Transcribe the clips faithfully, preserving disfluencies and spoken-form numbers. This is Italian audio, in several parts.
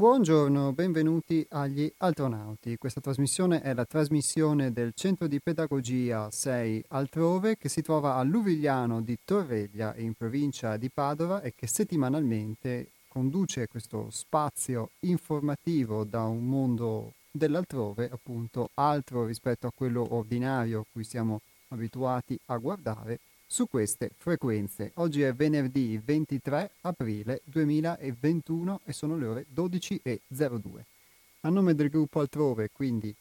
Buongiorno, benvenuti agli Altronauti. Questa trasmissione è la trasmissione del Centro di Pedagogia Sei Altrove, che si trova a Luvigliano di Torreglia in provincia di Padova e che settimanalmente conduce questo spazio informativo da un mondo dell'altrove, appunto altro rispetto a quello ordinario a cui siamo abituati a guardare, su queste frequenze. Oggi è venerdì ventitré aprile duemilaventuno e sono le ore dodici e zero due. A nome del gruppo Altrove, quindi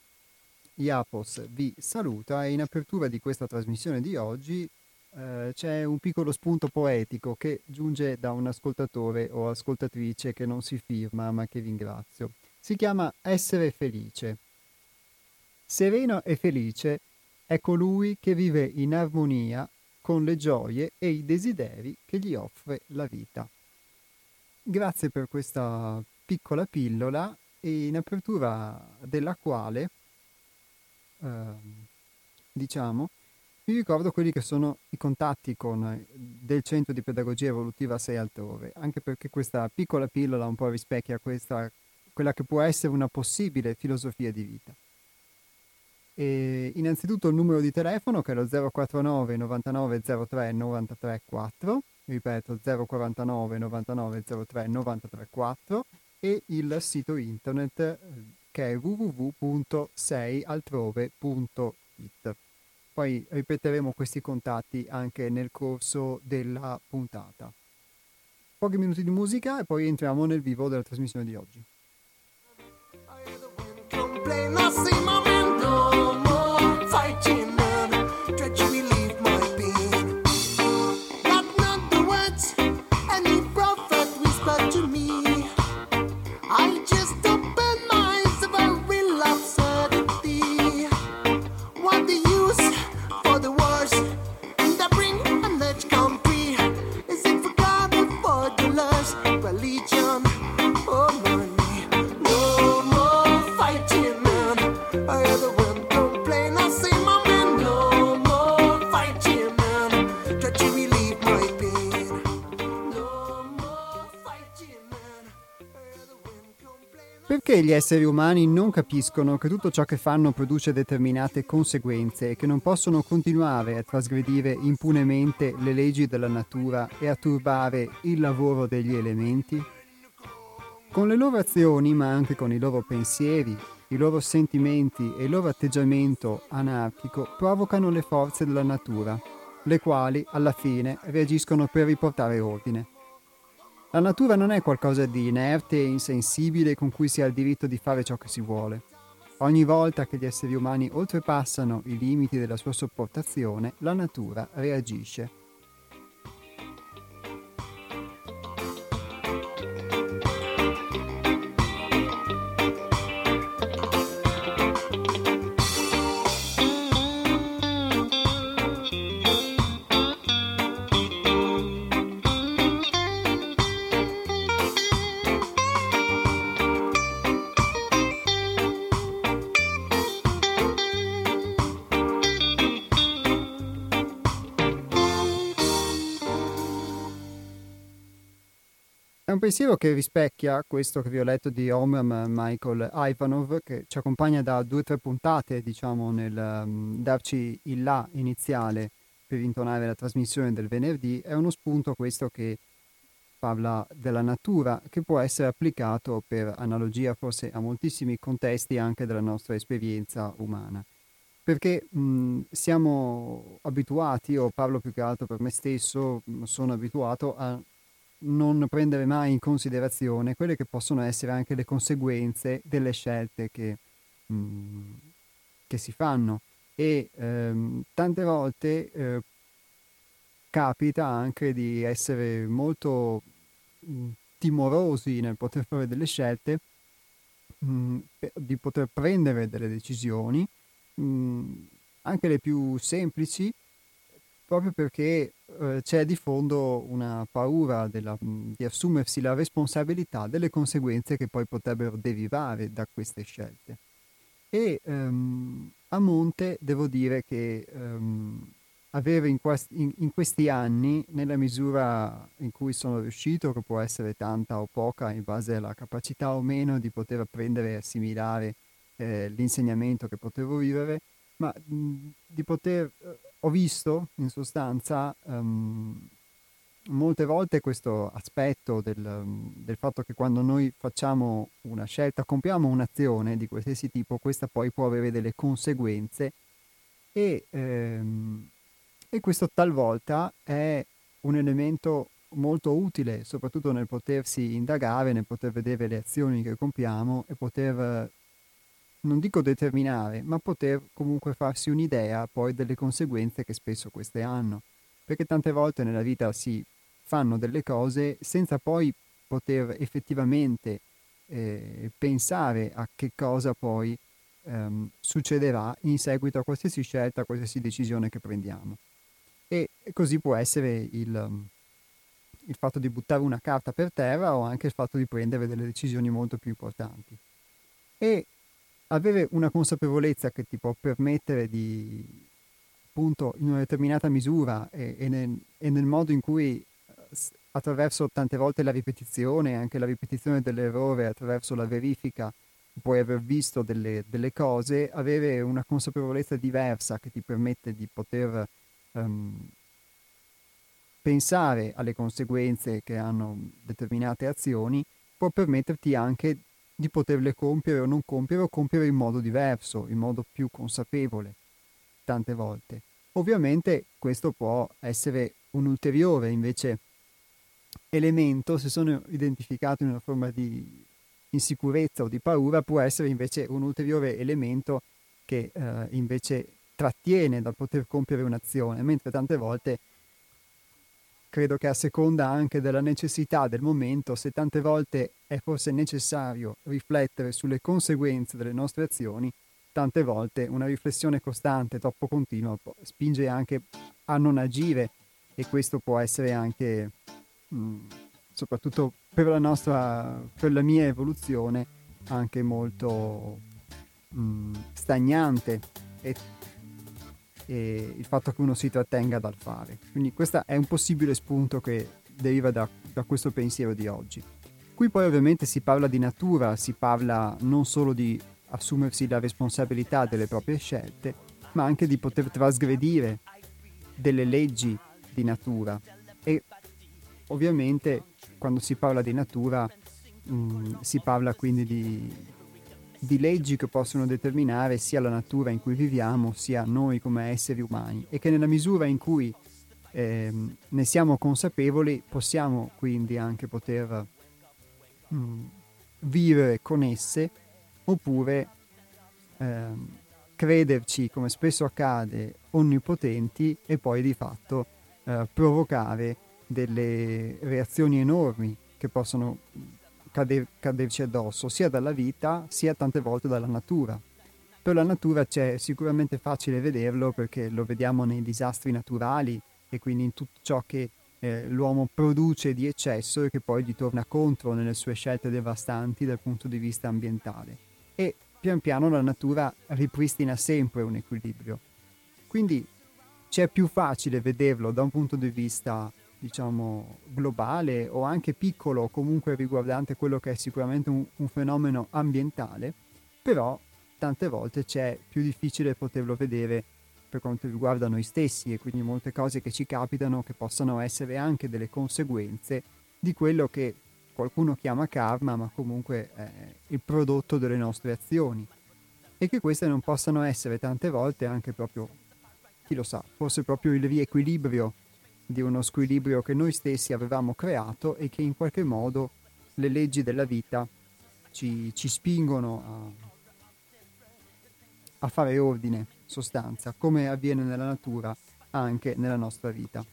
Iapos vi saluta, e in apertura di questa trasmissione di oggi eh, c'è un piccolo spunto poetico che giunge da un ascoltatore o ascoltatrice che non si firma, ma che ringrazio. Si chiama Essere felice. Sereno e felice è colui che vive in armonia con le gioie e i desideri che gli offre la vita. Grazie per questa piccola pillola, e in apertura della quale, eh, diciamo, vi ricordo quelli che sono i contatti con, del Centro di Pedagogia Evolutiva Sei Altrove, anche perché questa piccola pillola un po' rispecchia questa, quella che può essere una possibile filosofia di vita. E innanzitutto il numero di telefono, che è lo zero quarantanove novantanove zero tre novantatré quattro, ripeto zero quarantanove novantanove zero tre novantatré quattro, e il sito internet, che è w w w punto sei altrove punto it. Poi ripeteremo questi contatti anche nel corso della puntata. Pochi minuti di musica e poi entriamo nel vivo della trasmissione di oggi. Perché gli esseri umani non capiscono che tutto ciò che fanno produce determinate conseguenze e che non possono continuare a trasgredire impunemente le leggi della natura e a turbare il lavoro degli elementi? Con le loro azioni, ma anche con i loro pensieri, i loro sentimenti e il loro atteggiamento anarchico, provocano le forze della natura, le quali, alla fine, reagiscono per riportare ordine. La natura non è qualcosa di inerte e insensibile con cui si ha il diritto di fare ciò che si vuole. Ogni volta che gli esseri umani oltrepassano i limiti della sua sopportazione, la natura reagisce. È un pensiero che rispecchia questo che vi ho letto di Omraam Mikhaël Aïvanhov, che ci accompagna da due o tre puntate, diciamo, nel um, darci il là iniziale per intonare la trasmissione del venerdì. È uno spunto questo che parla della natura, che può essere applicato per analogia forse a moltissimi contesti anche della nostra esperienza umana. Perché mh, siamo abituati, o parlo più che altro per me stesso, mh, sono abituato a non prendere mai in considerazione quelle che possono essere anche le conseguenze delle scelte che, mh, che si fanno, e ehm, tante volte eh, capita anche di essere molto mh, timorosi nel poter fare delle scelte, mh, per, di poter prendere delle decisioni, mh, anche le più semplici, proprio perché eh, c'è di fondo una paura della, di assumersi la responsabilità delle conseguenze che poi potrebbero derivare da queste scelte. E ehm, a monte devo dire che ehm, avere in questi, in, in questi anni, nella misura in cui sono riuscito, che può essere tanta o poca in base alla capacità o meno di poter apprendere e assimilare eh, l'insegnamento che potevo vivere, ma mh, di poter eh, ho visto in sostanza um, molte volte questo aspetto del, um, del fatto che quando noi facciamo una scelta, compiamo un'azione di qualsiasi tipo, questa poi può avere delle conseguenze e ehm, E questo talvolta è un elemento molto utile, soprattutto nel potersi indagare, nel poter vedere le azioni che compiamo e poter, non dico determinare, ma poter comunque farsi un'idea poi delle conseguenze che spesso queste hanno. Perché tante volte nella vita si fanno delle cose senza poi poter effettivamente eh, pensare a che cosa poi ehm, succederà in seguito a qualsiasi scelta, a qualsiasi decisione che prendiamo. E così può essere il, il fatto di buttare una carta per terra o anche il fatto di prendere delle decisioni molto più importanti. E avere una consapevolezza che ti può permettere di, appunto, in una determinata misura e, e, nel, e nel modo in cui, attraverso tante volte la ripetizione, anche la ripetizione dell'errore, attraverso la verifica, puoi aver visto delle, delle cose, avere una consapevolezza diversa che ti permette di poter Um, pensare alle conseguenze che hanno determinate azioni può permetterti anche di poterle compiere o non compiere o compiere in modo diverso, in modo più consapevole tante volte. Ovviamente questo può essere un ulteriore invece elemento, se sono identificato in una forma di insicurezza o di paura, può essere invece un ulteriore elemento che uh, invece trattiene dal poter compiere un'azione, mentre tante volte credo che a seconda anche della necessità del momento, se tante volte è forse necessario riflettere sulle conseguenze delle nostre azioni, tante volte una riflessione costante, troppo continua, spinge anche a non agire, e questo può essere anche, mh, soprattutto per la nostra, per la mia evoluzione, anche molto mh, stagnante e e il fatto che uno si trattenga dal fare. Quindi questo è un possibile spunto che deriva da, da questo pensiero di oggi. Qui poi ovviamente si parla di natura, si parla non solo di assumersi la responsabilità delle proprie scelte, ma anche di poter trasgredire delle leggi di natura. E ovviamente quando si parla di natura mh, si parla quindi di... di leggi che possono determinare sia la natura in cui viviamo, sia noi come esseri umani, e che nella misura in cui eh, ne siamo consapevoli possiamo quindi anche poter mh, vivere con esse, oppure eh, crederci, come spesso accade, onnipotenti e poi di fatto eh, provocare delle reazioni enormi che possono Cader, caderci addosso, sia dalla vita sia tante volte dalla natura. Per la natura c'è sicuramente facile vederlo, perché lo vediamo nei disastri naturali e quindi in tutto ciò che eh, l'uomo produce di eccesso e che poi gli torna contro nelle sue scelte devastanti dal punto di vista ambientale. E pian piano la natura ripristina sempre un equilibrio. Quindi c'è più facile vederlo da un punto di vista diciamo globale o anche piccolo, comunque riguardante quello che è sicuramente un, un fenomeno ambientale, però tante volte c'è più difficile poterlo vedere per quanto riguarda noi stessi, e quindi molte cose che ci capitano che possono essere anche delle conseguenze di quello che qualcuno chiama karma, ma comunque è il prodotto delle nostre azioni, e che queste non possano essere tante volte anche proprio, chi lo sa, forse proprio il riequilibrio di uno squilibrio che noi stessi avevamo creato e che in qualche modo le leggi della vita ci, ci spingono a, a fare ordine, sostanza, come avviene nella natura anche nella nostra vita.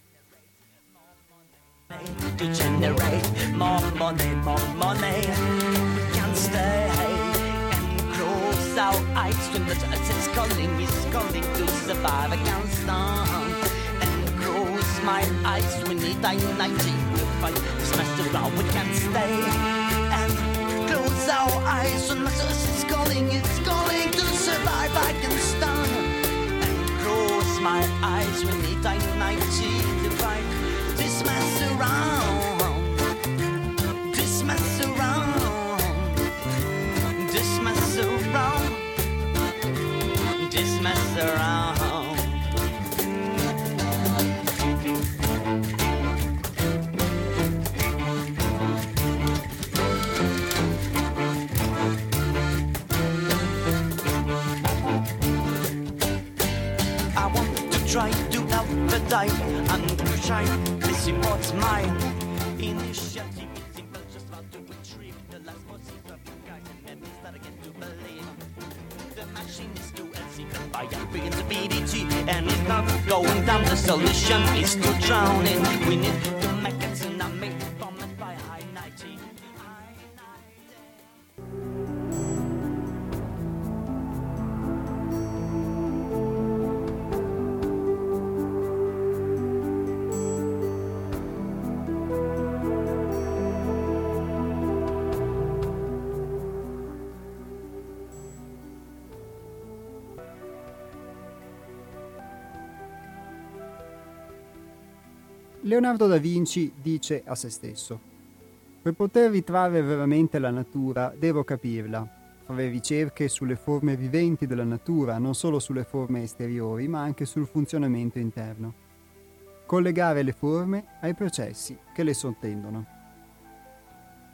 My eyes, we need a nineteen to fight. This mess around, we can't stay. And close our eyes when Moses is calling. It's calling to survive, I can stand. And close my my eyes when it I might see the bike. This mess around, this mess around, this mess around, this mess around. Try to help the die and to shine, missing what's mine. Initiative is simple, just how to retrieve the last voices of the guy. And we start again to believe the machine is too easy to buy and bring the B D T. And it's not going down, the solution is to drown in. We need to make a tsunami from and by high ninety. Leonardo da Vinci dice a se stesso: per poter ritrarre veramente la natura devo capirla, fare ricerche sulle forme viventi della natura, non solo sulle forme esteriori ma anche sul funzionamento interno, collegare le forme ai processi che le sottendono.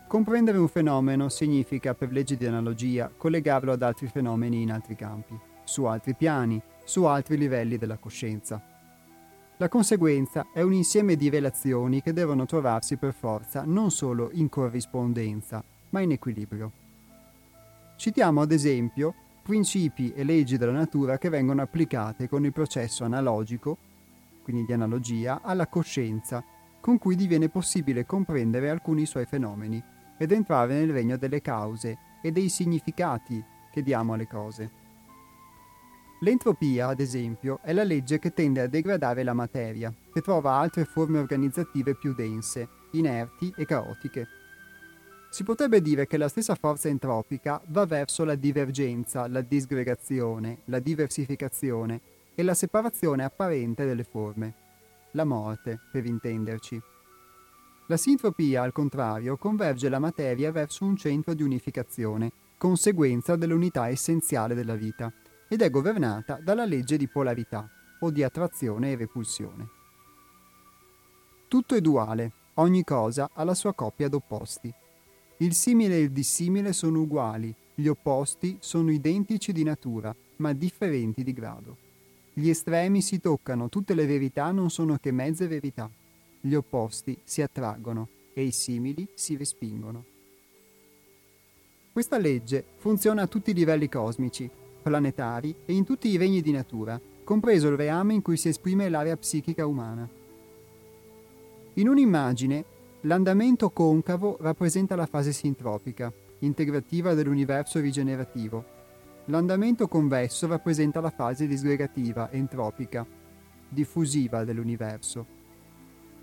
Comprendere un fenomeno significa, per legge di analogia, collegarlo ad altri fenomeni in altri campi, su altri piani, su altri livelli della coscienza. La conseguenza è un insieme di relazioni che devono trovarsi per forza non solo in corrispondenza, ma in equilibrio. Citiamo ad esempio principi e leggi della natura che vengono applicate con il processo analogico, quindi di analogia, alla coscienza, con cui diviene possibile comprendere alcuni suoi fenomeni ed entrare nel regno delle cause e dei significati che diamo alle cose. L'entropia, ad esempio, è la legge che tende a degradare la materia, che trova altre forme organizzative più dense, inerti e caotiche. Si potrebbe dire che la stessa forza entropica va verso la divergenza, la disgregazione, la diversificazione e la separazione apparente delle forme, la morte, per intenderci. La sintropia, al contrario, converge la materia verso un centro di unificazione, conseguenza dell'unità essenziale della vita, ed è governata dalla legge di polarità, o di attrazione e repulsione. Tutto è duale, ogni cosa ha la sua coppia d'opposti. Il simile e il dissimile sono uguali, gli opposti sono identici di natura, ma differenti di grado. Gli estremi si toccano, tutte le verità non sono che mezze verità. Gli opposti si attraggono e i simili si respingono. Questa legge funziona a tutti i livelli cosmici, planetari e in tutti i regni di natura, compreso il reame in cui si esprime l'area psichica umana. In un'immagine, l'andamento concavo rappresenta la fase sintropica, integrativa dell'universo rigenerativo. L'andamento convesso rappresenta la fase disgregativa, entropica, diffusiva dell'universo.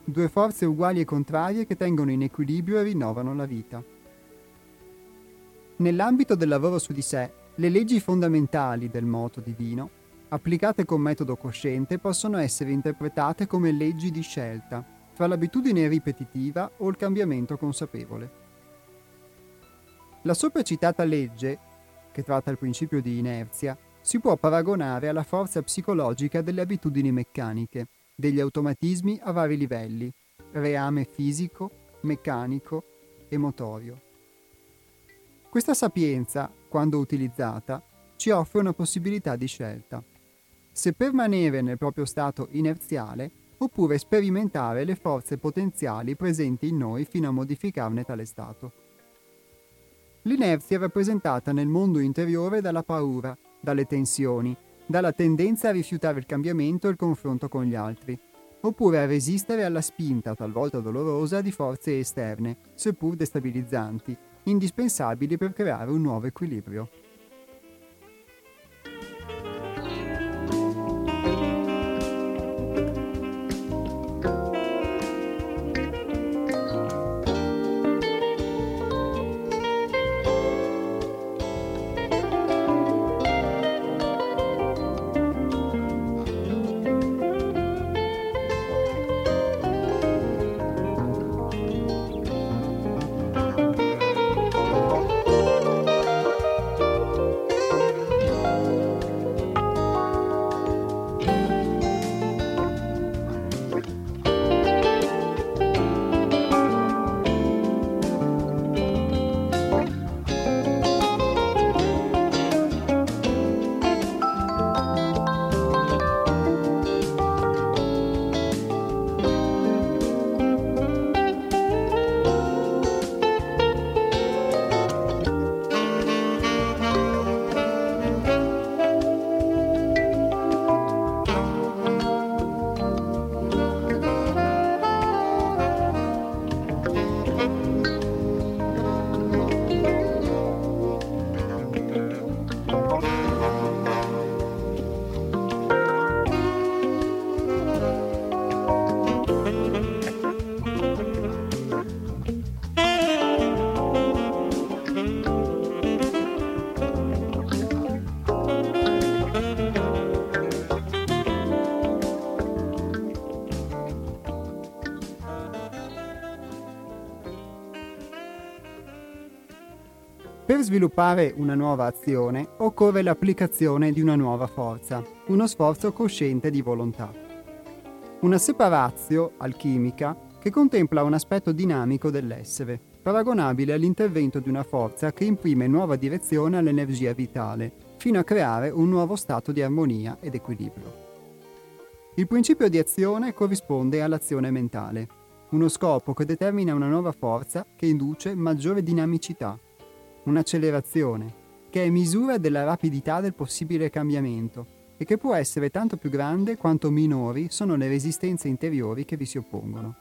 Due forze uguali e contrarie che tengono in equilibrio e rinnovano la vita. Nell'ambito del lavoro su di sé, le leggi fondamentali del moto divino, applicate con metodo cosciente, possono essere interpretate come leggi di scelta, tra l'abitudine ripetitiva o il cambiamento consapevole. La sopracitata legge, che tratta il principio di inerzia, si può paragonare alla forza psicologica delle abitudini meccaniche, degli automatismi a vari livelli, reame fisico, meccanico e motorio. Questa sapienza, quando utilizzata, ci offre una possibilità di scelta, se permanere nel proprio stato inerziale oppure sperimentare le forze potenziali presenti in noi fino a modificarne tale stato. L'inerzia è rappresentata nel mondo interiore dalla paura, dalle tensioni, dalla tendenza a rifiutare il cambiamento e il confronto con gli altri, oppure a resistere alla spinta, talvolta dolorosa, di forze esterne, seppur destabilizzanti, indispensabili per creare un nuovo equilibrio. Per sviluppare una nuova azione occorre l'applicazione di una nuova forza, uno sforzo cosciente di volontà. Una separatio alchimica che contempla un aspetto dinamico dell'essere, paragonabile all'intervento di una forza che imprime nuova direzione all'energia vitale, fino a creare un nuovo stato di armonia ed equilibrio. Il principio di azione corrisponde all'azione mentale, uno scopo che determina una nuova forza che induce maggiore dinamicità, un'accelerazione, che è misura della rapidità del possibile cambiamento e che può essere tanto più grande quanto minori sono le resistenze interiori che vi si oppongono.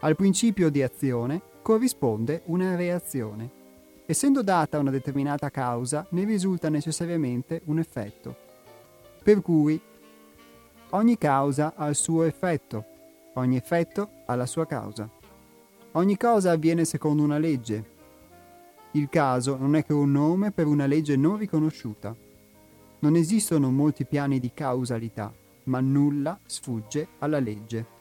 Al principio di azione corrisponde una reazione. Essendo data una determinata causa, ne risulta necessariamente un effetto. Per cui ogni causa ha il suo effetto, ogni effetto ha la sua causa. Ogni cosa avviene secondo una legge. Il caso non è che un nome per una legge non riconosciuta. Non esistono molti piani di causalità, ma nulla sfugge alla legge.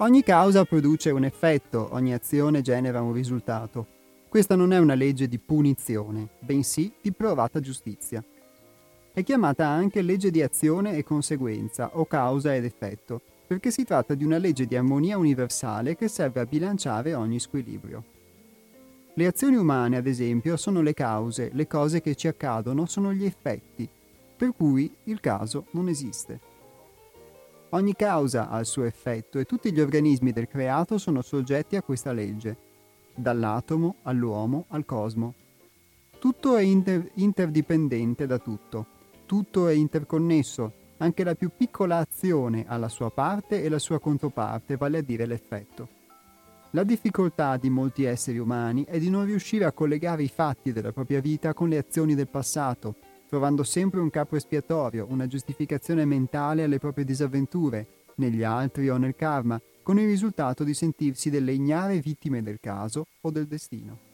Ogni causa produce un effetto, ogni azione genera un risultato. Questa non è una legge di punizione, bensì di provata giustizia. È chiamata anche legge di azione e conseguenza, o causa ed effetto, perché si tratta di una legge di armonia universale che serve a bilanciare ogni squilibrio. Le azioni umane, ad esempio, sono le cause, le cose che ci accadono sono gli effetti, per cui il caso non esiste. Ogni causa ha il suo effetto e tutti gli organismi del creato sono soggetti a questa legge, dall'atomo all'uomo al cosmo. Tutto è inter- interdipendente da tutto, tutto è interconnesso, anche la più piccola azione ha la sua parte e la sua controparte, vale a dire l'effetto. La difficoltà di molti esseri umani è di non riuscire a collegare i fatti della propria vita con le azioni del passato, trovando sempre un capo espiatorio, una giustificazione mentale alle proprie disavventure, negli altri o nel karma, con il risultato di sentirsi delle ignare vittime del caso o del destino.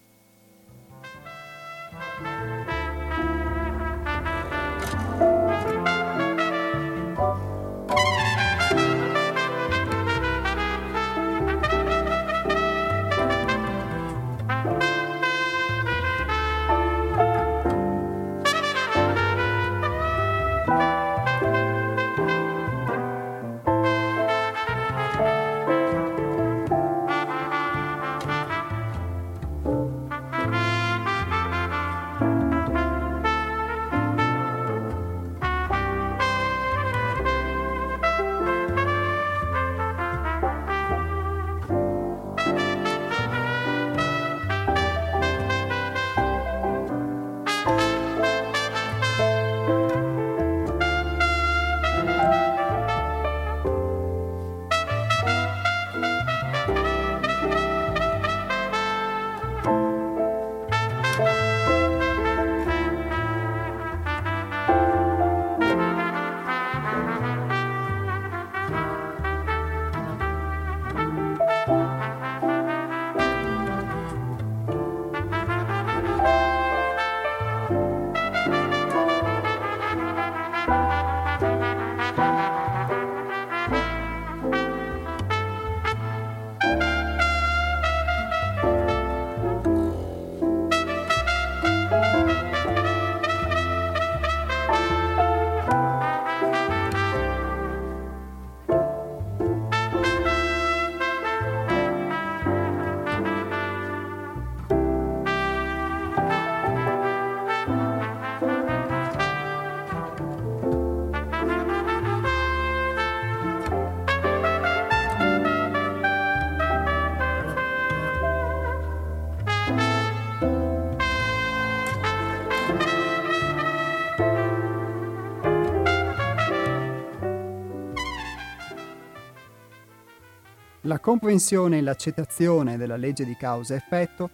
La comprensione e l'accettazione della legge di causa-effetto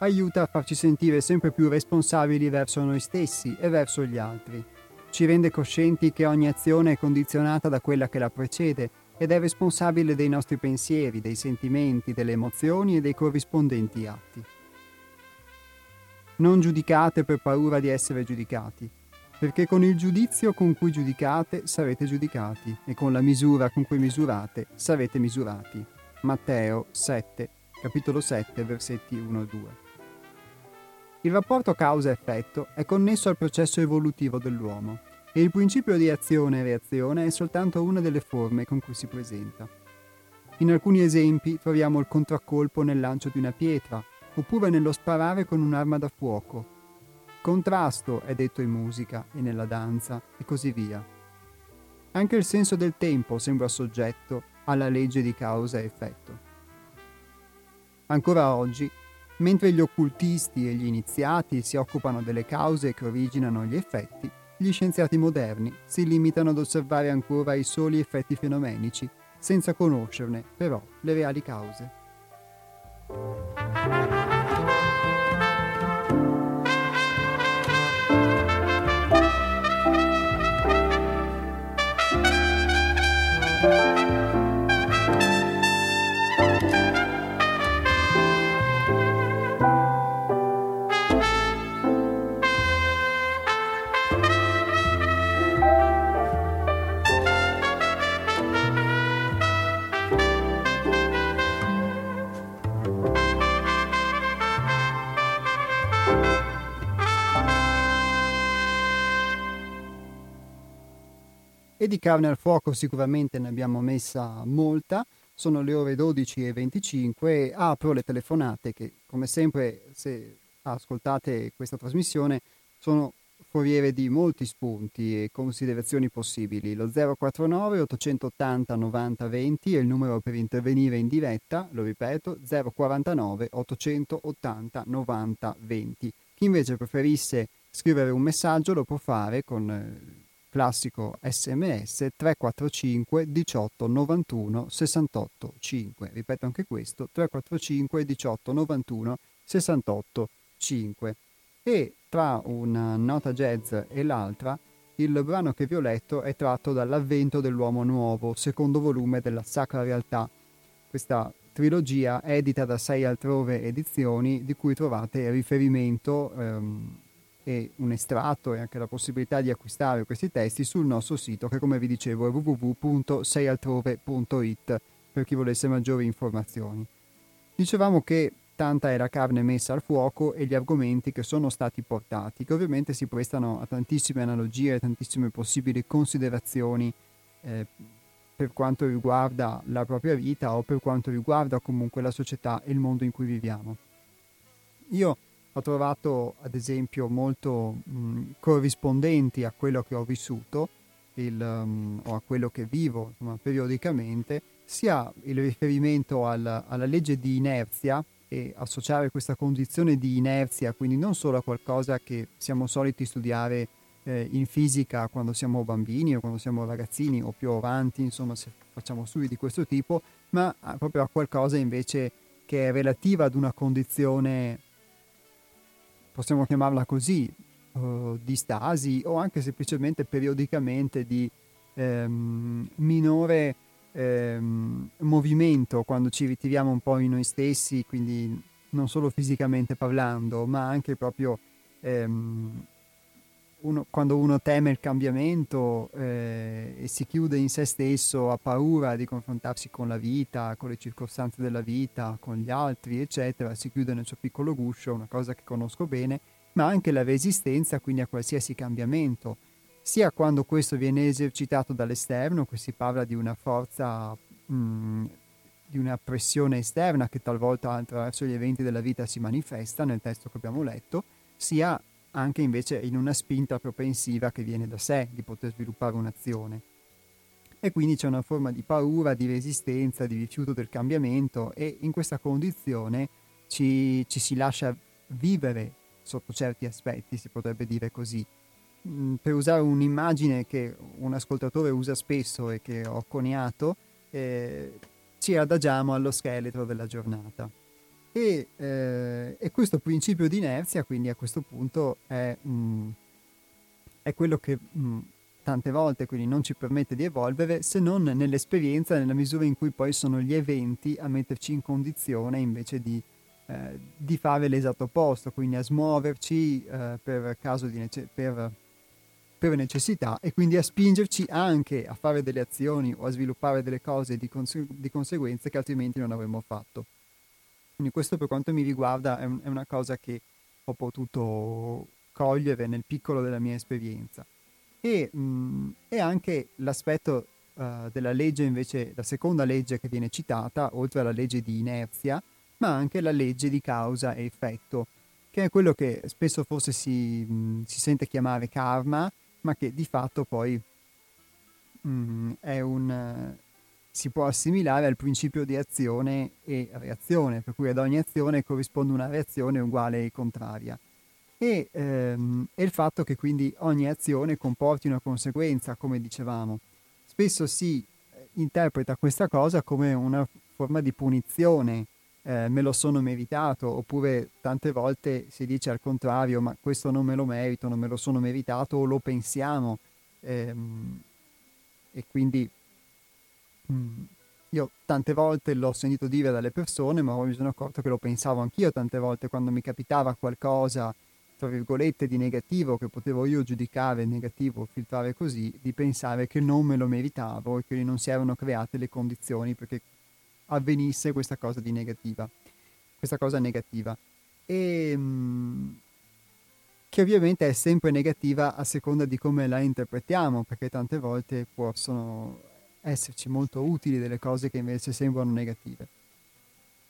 aiuta a farci sentire sempre più responsabili verso noi stessi e verso gli altri. Ci rende coscienti che ogni azione è condizionata da quella che la precede ed è responsabile dei nostri pensieri, dei sentimenti, delle emozioni e dei corrispondenti atti. Non giudicate per paura di essere giudicati, perché con il giudizio con cui giudicate sarete giudicati e con la misura con cui misurate sarete misurati. Matteo sette, capitolo sette, versetti uno e due. Il rapporto causa-effetto è connesso al processo evolutivo dell'uomo e il principio di azione e reazione è soltanto una delle forme con cui si presenta. In alcuni esempi troviamo il contraccolpo nel lancio di una pietra, oppure nello sparare con un'arma da fuoco. Contrasto è detto in musica e nella danza, e così via. Anche il senso del tempo sembra soggetto alla legge di causa e effetto. Ancora oggi, mentre gli occultisti e gli iniziati si occupano delle cause che originano gli effetti, gli scienziati moderni si limitano ad osservare ancora i soli effetti fenomenici, senza conoscerne però le reali cause. E di carne al fuoco sicuramente ne abbiamo messa molta, sono le ore dodici e venticinque, apro le telefonate che, come sempre, se ascoltate questa trasmissione, sono foriere di molti spunti e considerazioni possibili. Lo zero quarantanove ottocentottanta novanta venti è il numero per intervenire in diretta, lo ripeto, zero quarantanove ottocentottanta novanta venti. Chi invece preferisse scrivere un messaggio lo può fare con... Eh, classico sms tre quattro cinque diciotto novantuno sessantotto cinque. Ripeto anche questo, tre quattro cinque diciotto novantuno sessantotto cinque. E tra una nota jazz e l'altra il brano che vi ho letto è tratto dall'Avvento dell'Uomo Nuovo, secondo volume della Sacra Realtà. Questa trilogia edita da Sei Altrove Edizioni, di cui trovate riferimento ehm, e un estratto e anche la possibilità di acquistare questi testi sul nostro sito, che come vi dicevo è w w w punto sei altrove punto i t, per chi volesse maggiori informazioni. Dicevamo che tanta è la carne messa al fuoco e gli argomenti che sono stati portati, che ovviamente si prestano a tantissime analogie e tantissime possibili considerazioni eh, per quanto riguarda la propria vita o per quanto riguarda comunque la società e il mondo in cui viviamo. Io ho trovato ad esempio molto mh, corrispondenti a quello che ho vissuto il, um, o a quello che vivo, insomma, periodicamente, sia il riferimento al, alla legge di inerzia e associare questa condizione di inerzia quindi non solo a qualcosa che siamo soliti studiare eh, in fisica quando siamo bambini o quando siamo ragazzini o più avanti, insomma, se facciamo studi di questo tipo, ma a, proprio a qualcosa invece che è relativa ad una condizione, possiamo chiamarla così, uh, di stasi o anche semplicemente periodicamente di ehm, minore ehm, movimento, quando ci ritiriamo un po' in noi stessi, quindi non solo fisicamente parlando, ma anche proprio ehm, uno, quando uno teme il cambiamento eh, e si chiude in se stesso, ha paura di confrontarsi con la vita, con le circostanze della vita, con gli altri, eccetera, si chiude nel suo piccolo guscio, una cosa che conosco bene, ma anche la resistenza quindi a qualsiasi cambiamento, sia quando questo viene esercitato dall'esterno, qui si parla di una forza, mh, di una pressione esterna che talvolta attraverso gli eventi della vita si manifesta nel testo che abbiamo letto, sia anche invece in una spinta propensiva che viene da sé di poter sviluppare un'azione. E quindi c'è una forma di paura, di resistenza, di rifiuto del cambiamento e in questa condizione ci, ci si lascia vivere sotto certi aspetti, si potrebbe dire così. Per usare un'immagine che un ascoltatore usa spesso e che ho coniato, eh, ci adagiamo allo scheletro della giornata. E, eh, e questo principio di inerzia quindi a questo punto è, mh, è quello che mh, tante volte, quindi non ci permette di evolvere se non nell'esperienza, nella misura in cui poi sono gli eventi a metterci in condizione invece di, eh, di fare l'esatto opposto, quindi a smuoverci eh, per caso di nece- per, per necessità, e quindi a spingerci anche a fare delle azioni o a sviluppare delle cose di, cons- di conseguenze che altrimenti non avremmo fatto. Quindi questo, per quanto mi riguarda, è, un- è una cosa che ho potuto cogliere nel piccolo della mia esperienza. E, mh, e anche l'aspetto uh, della legge, invece, la seconda legge che viene citata, oltre alla legge di inerzia, ma anche la legge di causa e effetto, che è quello che spesso forse si, mh, si sente chiamare karma, ma che di fatto poi mh, è un, uh, si può assimilare al principio di azione e reazione, per cui ad ogni azione corrisponde una reazione uguale e contraria. E, ehm, e il fatto che quindi ogni azione comporti una conseguenza, come dicevamo. Spesso si interpreta questa cosa come una forma di punizione, eh, me lo sono meritato, oppure tante volte si dice al contrario, ma questo non me lo merito, non me lo sono meritato, o lo pensiamo. Ehm, e quindi mh, io tante volte l'ho sentito dire dalle persone, ma mi sono accorto che lo pensavo anch'io tante volte quando mi capitava qualcosa, tra virgolette, di negativo, che potevo io giudicare negativo, filtrare così, di pensare che non me lo meritavo e che non si erano create le condizioni perché avvenisse questa cosa di negativa, questa cosa negativa. E, mh, che ovviamente è sempre negativa a seconda di come la interpretiamo, perché tante volte possono esserci molto utili delle cose che invece sembrano negative.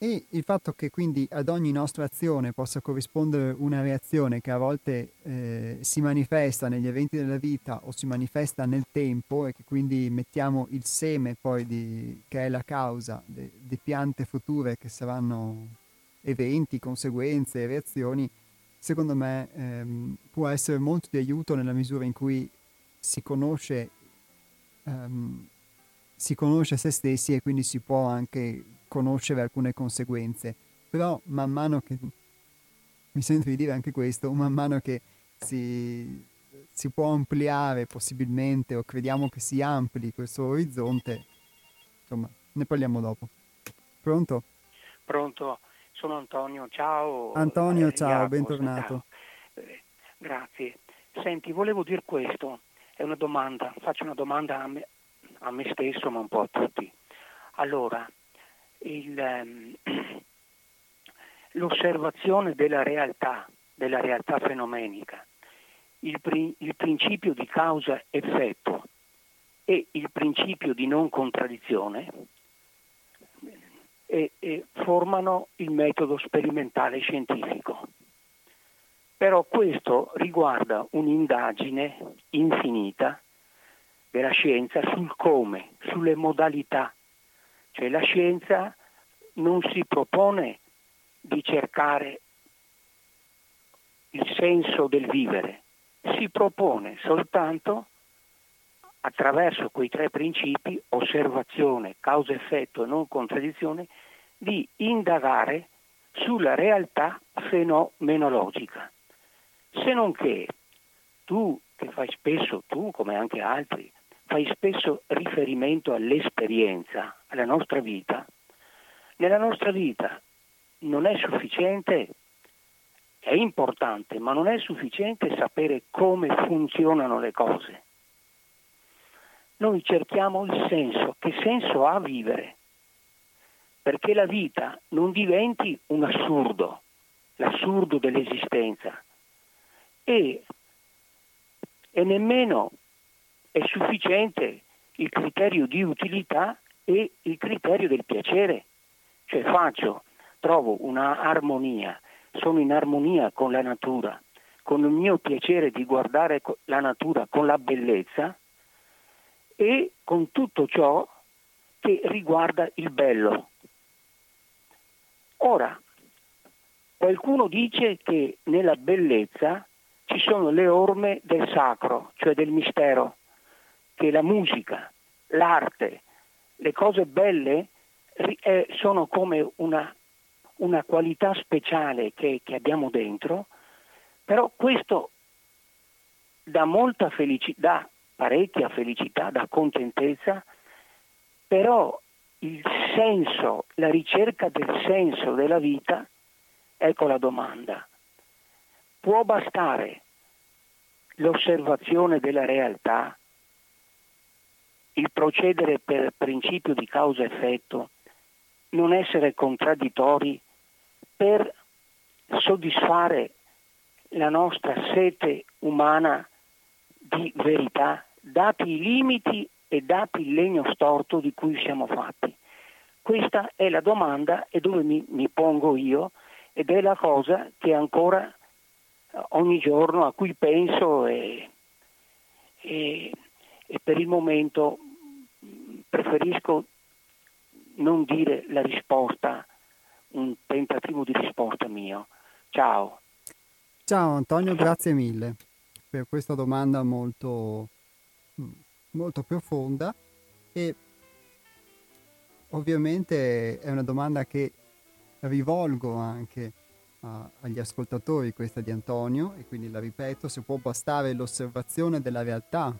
E il fatto che quindi ad ogni nostra azione possa corrispondere una reazione che a volte eh, si manifesta negli eventi della vita o si manifesta nel tempo, e che quindi mettiamo il seme poi di, che è la causa di piante future che saranno eventi, conseguenze, reazioni, secondo me ehm, può essere molto di aiuto nella misura in cui si conosce, ehm, si conosce se stessi, e quindi si può anche conoscere alcune conseguenze. Però man mano che, mi sento di dire anche questo, man mano che si, si può ampliare possibilmente, o crediamo che si ampli questo orizzonte, insomma, ne parliamo dopo. Pronto? Pronto, sono Antonio, ciao. Antonio, eh, ciao, Iapos, bentornato. Ciao. Eh, grazie. Senti, volevo dire questo, è una domanda, faccio una domanda a me, a me stesso, ma un po' a tutti. Allora, Il, ehm, l'osservazione della realtà, della realtà fenomenica, il, pri- il principio di causa-effetto e il principio di non contraddizione e, e formano il metodo sperimentale scientifico. Però questo riguarda un'indagine infinita della scienza sul come, sulle modalità. Cioè, la scienza non si propone di cercare il senso del vivere, si propone soltanto, attraverso quei tre principi, osservazione, causa-effetto e non contraddizione, di indagare sulla realtà fenomenologica. Se non che tu, che fai spesso, tu come anche altri, fai spesso riferimento all'esperienza, alla nostra vita. Nella nostra vita non è sufficiente, è importante, ma non è sufficiente sapere come funzionano le cose. Noi cerchiamo il senso, che senso ha vivere, perché la vita non diventi un assurdo, l'assurdo dell'esistenza, e, e nemmeno è sufficiente il criterio di utilità e il criterio del piacere. Cioè, faccio, trovo una armonia, sono in armonia con la natura, con il mio piacere di guardare la natura, con la bellezza e con tutto ciò che riguarda il bello. Ora, qualcuno dice che nella bellezza ci sono le orme del sacro, cioè del mistero, che la musica, l'arte, le cose belle eh, sono come una, una qualità speciale che, che abbiamo dentro. Però questo dà molta felicità, parecchia felicità, dà contentezza, però il senso, la ricerca del senso della vita, ecco la domanda. Può bastare l'osservazione della realtà, il procedere per principio di causa-effetto, non essere contraddittori per soddisfare la nostra sete umana di verità, dati i limiti e dati il legno storto di cui siamo fatti? Questa è la domanda e dove mi, mi pongo io, ed è la cosa che ancora ogni giorno a cui penso e, e, e per il momento preferisco non dire la risposta, un tentativo di risposta mio. Ciao. Ciao Antonio, grazie mille per questa domanda molto, molto profonda, e ovviamente è una domanda che rivolgo anche a, agli ascoltatori, questa di Antonio, e quindi la ripeto: se può bastare l'osservazione della realtà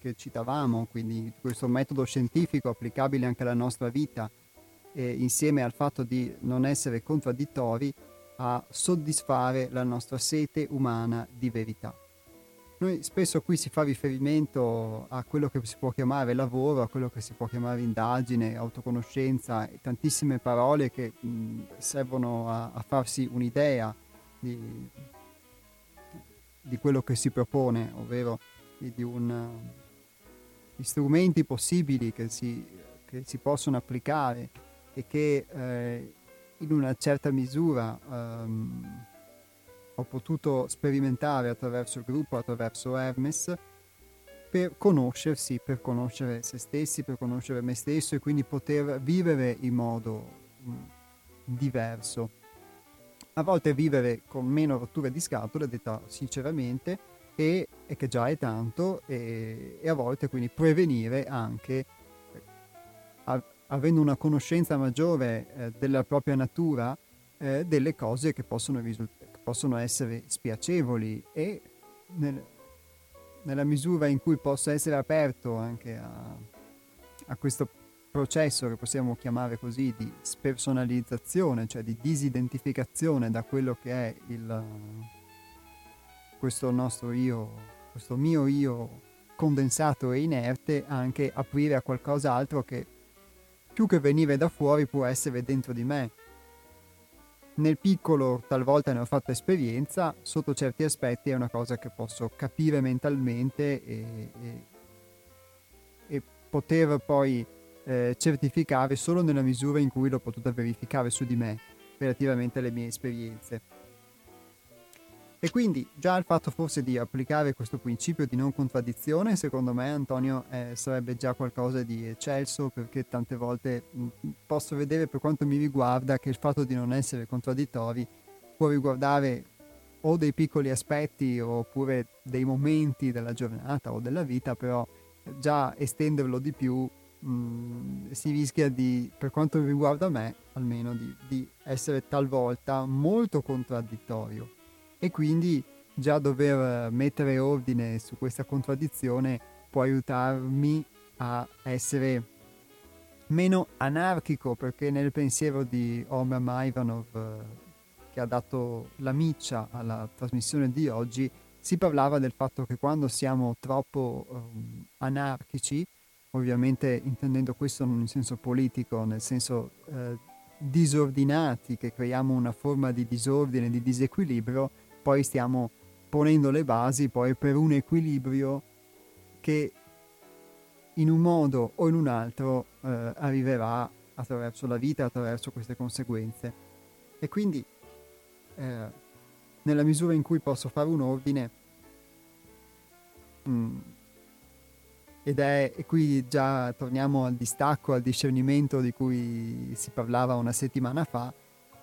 che citavamo, quindi questo metodo scientifico applicabile anche alla nostra vita, e insieme al fatto di non essere contraddittori, a soddisfare la nostra sete umana di verità. Noi spesso qui si fa riferimento a quello che si può chiamare lavoro, a quello che si può chiamare indagine, autoconoscenza, e tantissime parole che mh, servono a, a farsi un'idea di, di quello che si propone, ovvero di, di, un, di strumenti possibili che si, che si possono applicare e che eh, in una certa misura um, ho potuto sperimentare attraverso il gruppo, attraverso Hermes, per conoscersi, per conoscere se stessi, per conoscere me stesso, e quindi poter vivere in modo um, diverso. A volte vivere con meno rotture di scatole, detta sinceramente, e, e che già è tanto, e, e a volte quindi prevenire anche, a, avendo una conoscenza maggiore eh, della propria natura, eh, delle cose che possono, risult- che possono essere spiacevoli, e nel, nella misura in cui possa essere aperto anche a, a questo processo che possiamo chiamare così di spersonalizzazione, cioè di disidentificazione da quello che è il, questo nostro io, questo mio io condensato e inerte, anche aprire a qualcos'altro che più che venire da fuori può essere dentro di me. Nel piccolo talvolta ne ho fatta esperienza, sotto certi aspetti è una cosa che posso capire mentalmente e, e, e poter poi eh, certificare solo nella misura in cui l'ho potuta verificare su di me relativamente alle mie esperienze. E quindi già il fatto forse di applicare questo principio di non contraddizione, secondo me Antonio, eh, sarebbe già qualcosa di eccelso, perché tante volte mh, posso vedere, per quanto mi riguarda, che il fatto di non essere contraddittori può riguardare o dei piccoli aspetti oppure dei momenti della giornata o della vita, però già estenderlo di più mh, si rischia di, per quanto riguarda me almeno, di, di essere talvolta molto contraddittorio, e quindi già dover mettere ordine su questa contraddizione può aiutarmi a essere meno anarchico, perché nel pensiero di Omraam Aïvanhov, che ha dato la miccia alla trasmissione di oggi, si parlava del fatto che quando siamo troppo um, anarchici, ovviamente intendendo questo non in senso politico, nel senso eh, disordinati, che creiamo una forma di disordine, di disequilibrio, poi stiamo ponendo le basi poi per un equilibrio che in un modo o in un altro eh, arriverà attraverso la vita, attraverso queste conseguenze. E quindi eh, nella misura in cui posso fare un ordine mh, ed è, e qui già torniamo al distacco, al discernimento di cui si parlava una settimana fa,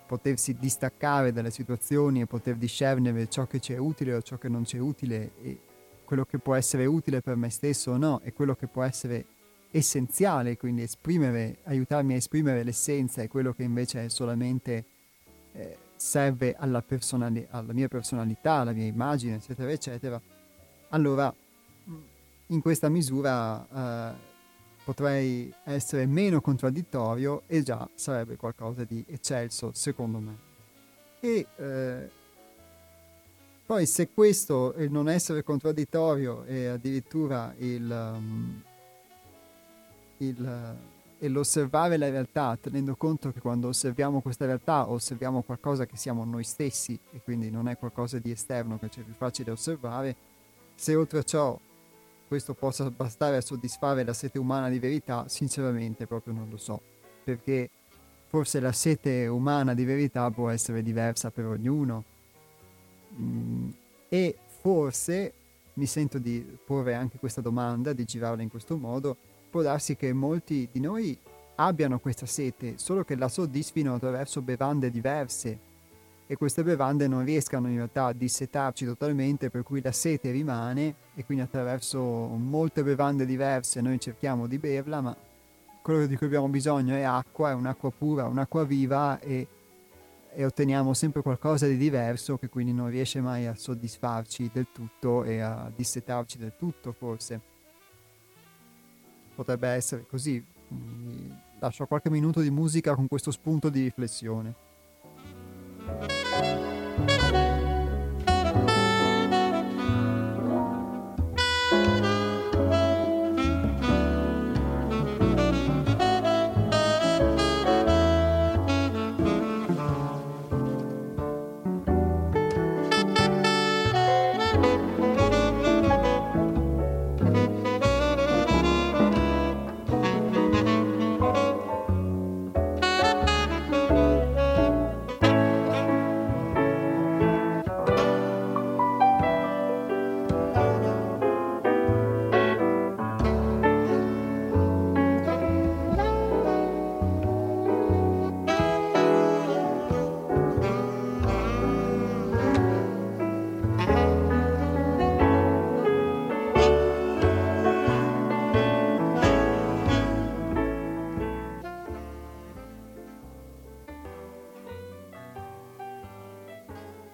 potersi distaccare dalle situazioni e poter discernere ciò che ci è utile o ciò che non ci è utile, e quello che può essere utile per me stesso o no, e quello che può essere essenziale, quindi esprimere, aiutarmi a esprimere l'essenza, e quello che invece è solamente eh, serve alla, personali- alla mia personalità, alla mia immagine, eccetera, eccetera. Allora in questa misura eh, potrei essere meno contraddittorio e già sarebbe qualcosa di eccelso, secondo me. E eh, poi se questo, il non essere contraddittorio, e addirittura il, um, il e l'osservare la realtà, tenendo conto che quando osserviamo questa realtà osserviamo qualcosa che siamo noi stessi e quindi non è qualcosa di esterno che ci è più facile osservare, se oltre a ciò questo possa bastare a soddisfare la sete umana di verità, sinceramente proprio non lo so, perché forse la sete umana di verità può essere diversa per ognuno. Mm, e forse, mi sento di porre anche questa domanda, di girarla in questo modo, può darsi che molti di noi abbiano questa sete, solo che la soddisfino attraverso bevande diverse e queste bevande non riescano in realtà a dissetarci totalmente, per cui la sete rimane e quindi attraverso molte bevande diverse noi cerchiamo di berla, ma quello di cui abbiamo bisogno è acqua, è un'acqua pura, un'acqua viva, e, e otteniamo sempre qualcosa di diverso che quindi non riesce mai a soddisfarci del tutto e a dissetarci del tutto, forse. Potrebbe essere così. Lascio qualche minuto di musica con questo spunto di riflessione.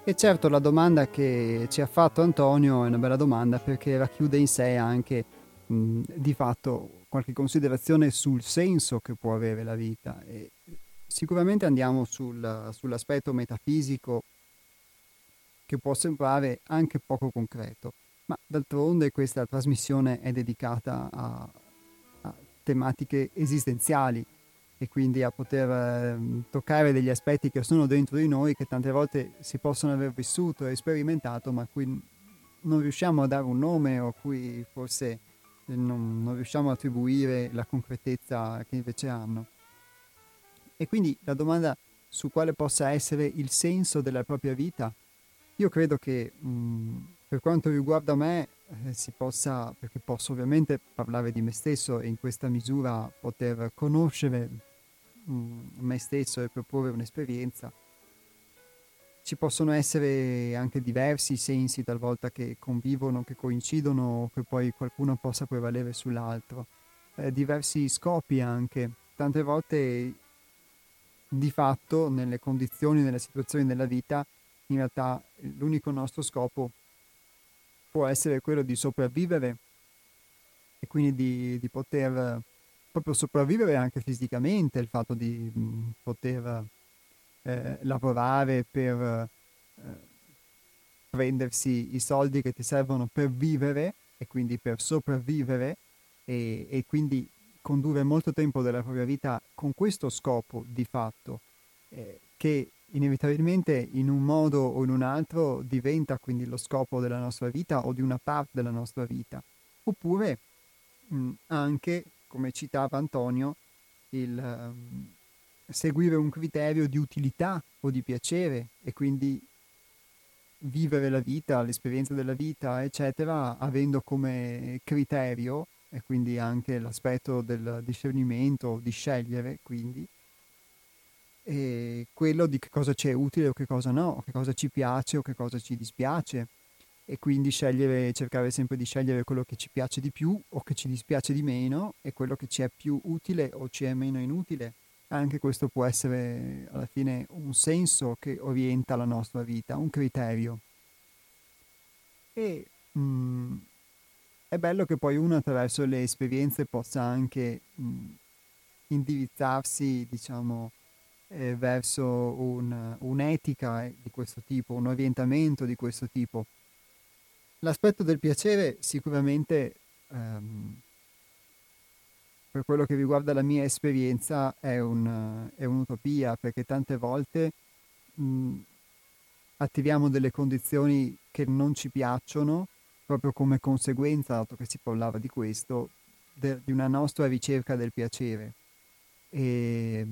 E certo, la domanda che ci ha fatto Antonio è una bella domanda, perché racchiude in sé anche mh, di fatto qualche considerazione sul senso che può avere la vita. E sicuramente andiamo sul, sull'aspetto metafisico, che può sembrare anche poco concreto, ma d'altronde questa trasmissione è dedicata a, a tematiche esistenziali, e quindi a poter eh, toccare degli aspetti che sono dentro di noi, che tante volte si possono aver vissuto e sperimentato, ma a cui non riusciamo a dare un nome, o a cui forse non, non riusciamo a attribuire la concretezza che invece hanno. E quindi la domanda su quale possa essere il senso della propria vita, io credo che mh, per quanto riguarda me, si possa, perché posso ovviamente parlare di me stesso e in questa misura poter conoscere mh, me stesso e proporre un'esperienza. Ci possono essere anche diversi sensi talvolta che convivono, che coincidono, o che poi qualcuno possa prevalere sull'altro, eh, diversi scopi anche. Tante volte di fatto nelle condizioni, nelle situazioni della vita, in realtà l'unico nostro scopo può essere quello di sopravvivere, e quindi di, di poter proprio sopravvivere anche fisicamente, il fatto di mh, poter eh, lavorare per eh, prendersi i soldi che ti servono per vivere e quindi per sopravvivere, e, e quindi condurre molto tempo della propria vita con questo scopo di fatto, eh, che inevitabilmente in un modo o in un altro diventa quindi lo scopo della nostra vita o di una parte della nostra vita. Oppure mh, anche, come citava Antonio, il mh, seguire un criterio di utilità o di piacere, e quindi vivere la vita, l'esperienza della vita, eccetera, avendo come criterio, e quindi anche l'aspetto del discernimento, di scegliere, quindi, e quello di che cosa ci è utile o che cosa no, o che cosa ci piace o che cosa ci dispiace, e quindi scegliere, cercare sempre di scegliere quello che ci piace di più o che ci dispiace di meno, e quello che ci è più utile o ci è meno inutile. Anche questo può essere alla fine un senso che orienta la nostra vita, un criterio. E mh, è bello che poi uno attraverso le esperienze possa anche mh, indirizzarsi, diciamo, eh, verso un, un'etica di questo tipo, un orientamento di questo tipo. L'aspetto del piacere sicuramente, ehm, per quello che riguarda la mia esperienza, è, un, è un'utopia, perché tante volte mh, attiviamo delle condizioni che non ci piacciono, proprio come conseguenza, dato che si parlava di questo, de, di una nostra ricerca del piacere. E,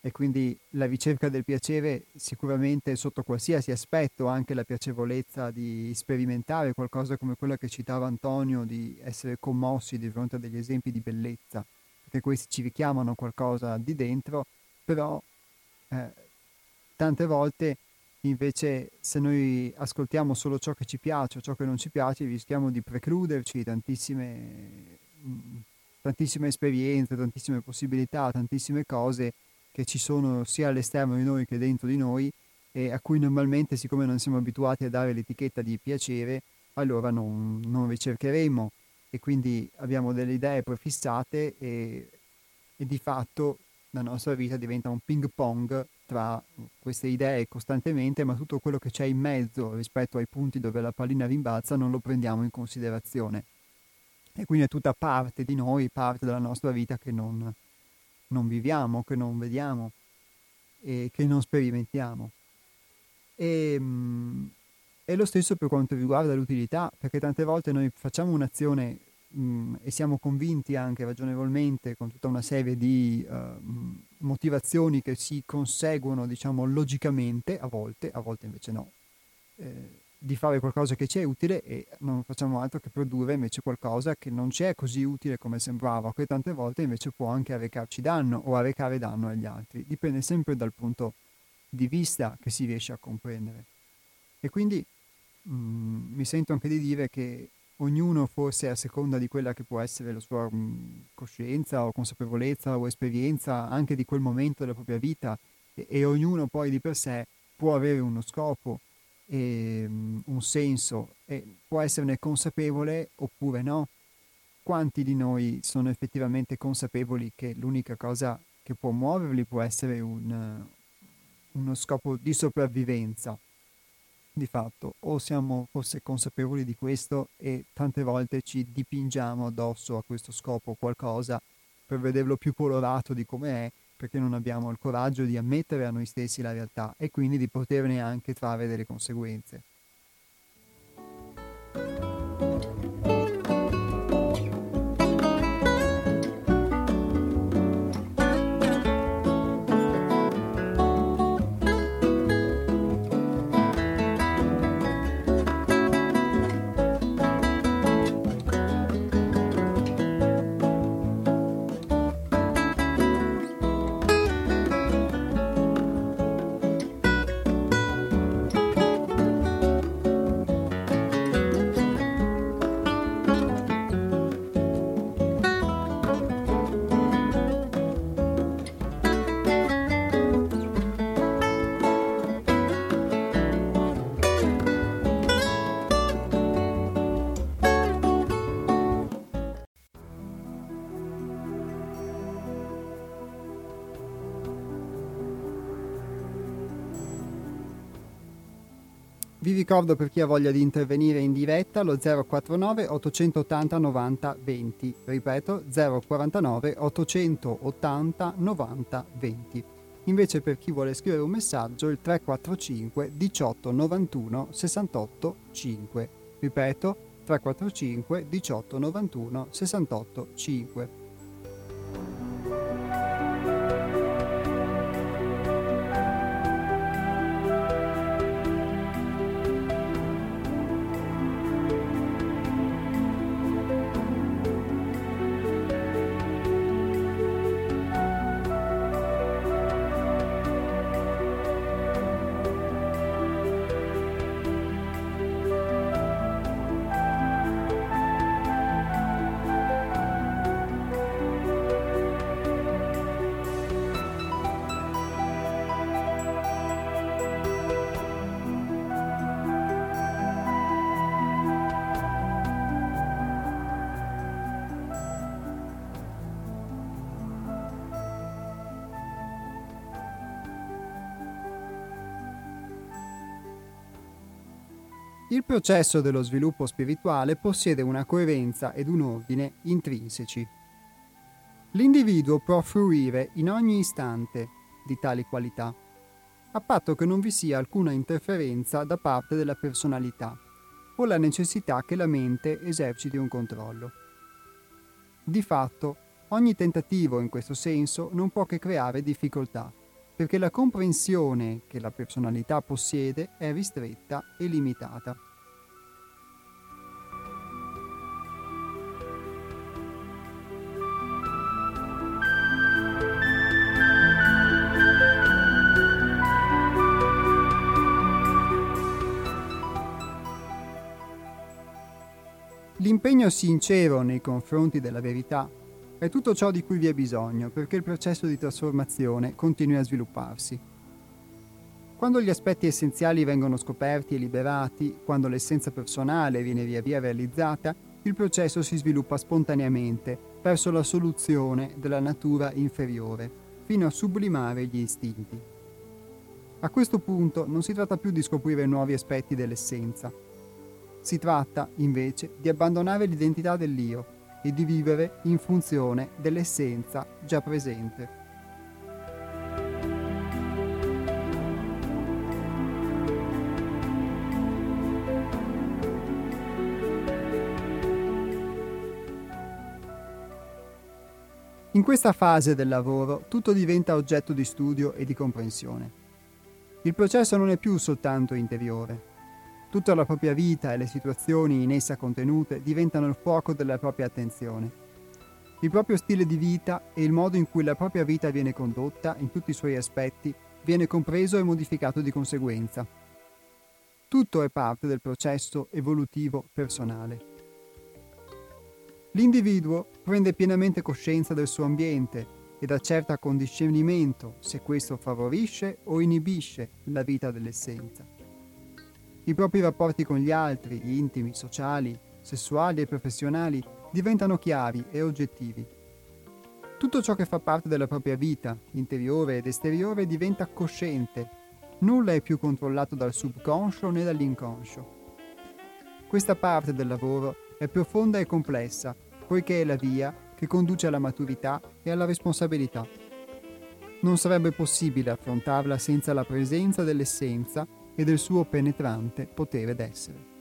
e quindi la ricerca del piacere sicuramente sotto qualsiasi aspetto, anche la piacevolezza di sperimentare qualcosa come quella che citava Antonio, di essere commossi di fronte a degli esempi di bellezza, perché questi ci richiamano qualcosa di dentro, però eh, tante volte invece, se noi ascoltiamo solo ciò che ci piace o ciò che non ci piace, rischiamo di precluderci tantissime... Mh, tantissime esperienze, tantissime possibilità, tantissime cose che ci sono sia all'esterno di noi che dentro di noi, e a cui normalmente, siccome non siamo abituati a dare l'etichetta di piacere, allora non, non ricercheremo, e quindi abbiamo delle idee prefissate e, e di fatto la nostra vita diventa un ping pong tra queste idee costantemente, ma tutto quello che c'è in mezzo rispetto ai punti dove la pallina rimbalza non lo prendiamo in considerazione. E quindi è tutta parte di noi, parte della nostra vita che non, non viviamo, che non vediamo e che non sperimentiamo. E, mh, è lo stesso per quanto riguarda l'utilità, perché tante volte noi facciamo un'azione mh, e siamo convinti anche ragionevolmente, con tutta una serie di uh, motivazioni che si conseguono, diciamo, logicamente, a volte, a volte invece no, eh, di fare qualcosa che ci è utile, e non facciamo altro che produrre invece qualcosa che non ci è così utile come sembrava, che tante volte invece può anche arrecarci danno o arrecare danno agli altri. Dipende sempre dal punto di vista che si riesce a comprendere. E quindi mh, mi sento anche di dire che ognuno, forse a seconda di quella che può essere la sua mh, coscienza o consapevolezza o esperienza anche di quel momento della propria vita, e, e ognuno poi di per sé può avere uno scopo e un senso, e può esserne consapevole oppure no. Quanti di noi sono effettivamente consapevoli che l'unica cosa che può muoverli può essere un, uno scopo di sopravvivenza, di fatto? O siamo forse consapevoli di questo e tante volte ci dipingiamo addosso a questo scopo qualcosa per vederlo più colorato di come è, perché non abbiamo il coraggio di ammettere a noi stessi la realtà e quindi di poterne anche trarre delle conseguenze. Vi ricordo, per chi ha voglia di intervenire in diretta, lo zero quarantanove ottocentottanta novanta venti, ripeto zero quarantanove ottocentottanta novanta venti. Invece per chi vuole scrivere un messaggio, il tre quattro cinque diciotto novantuno sessantotto cinque, ripeto tre quattro cinque diciotto novantuno sessantotto cinque. Il processo dello sviluppo spirituale possiede una coerenza ed un ordine intrinseci. L'individuo può fruire in ogni istante di tali qualità, a patto che non vi sia alcuna interferenza da parte della personalità o la necessità che la mente eserciti un controllo. Di fatto, ogni tentativo in questo senso non può che creare difficoltà, perché la comprensione che la personalità possiede è ristretta e limitata. L'impegno sincero nei confronti della verità è tutto ciò di cui vi è bisogno perché il processo di trasformazione continui a svilupparsi. Quando gli aspetti essenziali vengono scoperti e liberati, quando l'essenza personale viene via via realizzata, il processo si sviluppa spontaneamente verso la soluzione della natura inferiore, fino a sublimare gli istinti. A questo punto non si tratta più di scoprire nuovi aspetti dell'essenza. Si tratta, invece, di abbandonare l'identità dell'io e di vivere in funzione dell'essenza già presente. In questa fase del lavoro tutto diventa oggetto di studio e di comprensione. Il processo non è più soltanto interiore. Tutta la propria vita e le situazioni in essa contenute diventano il fuoco della propria attenzione. Il proprio stile di vita e il modo in cui la propria vita viene condotta, in tutti i suoi aspetti, viene compreso e modificato di conseguenza. Tutto è parte del processo evolutivo personale. L'individuo prende pienamente coscienza del suo ambiente ed accerta con discernimento se questo favorisce o inibisce la vita dell'essenza. I propri rapporti con gli altri, intimi, sociali, sessuali e professionali, diventano chiari e oggettivi. Tutto ciò che fa parte della propria vita, interiore ed esteriore, diventa cosciente. Nulla è più controllato dal subconscio né dall'inconscio. Questa parte del lavoro è profonda e complessa, poiché è la via che conduce alla maturità e alla responsabilità. Non sarebbe possibile affrontarla senza la presenza dell'essenza e del suo penetrante potere d'essere.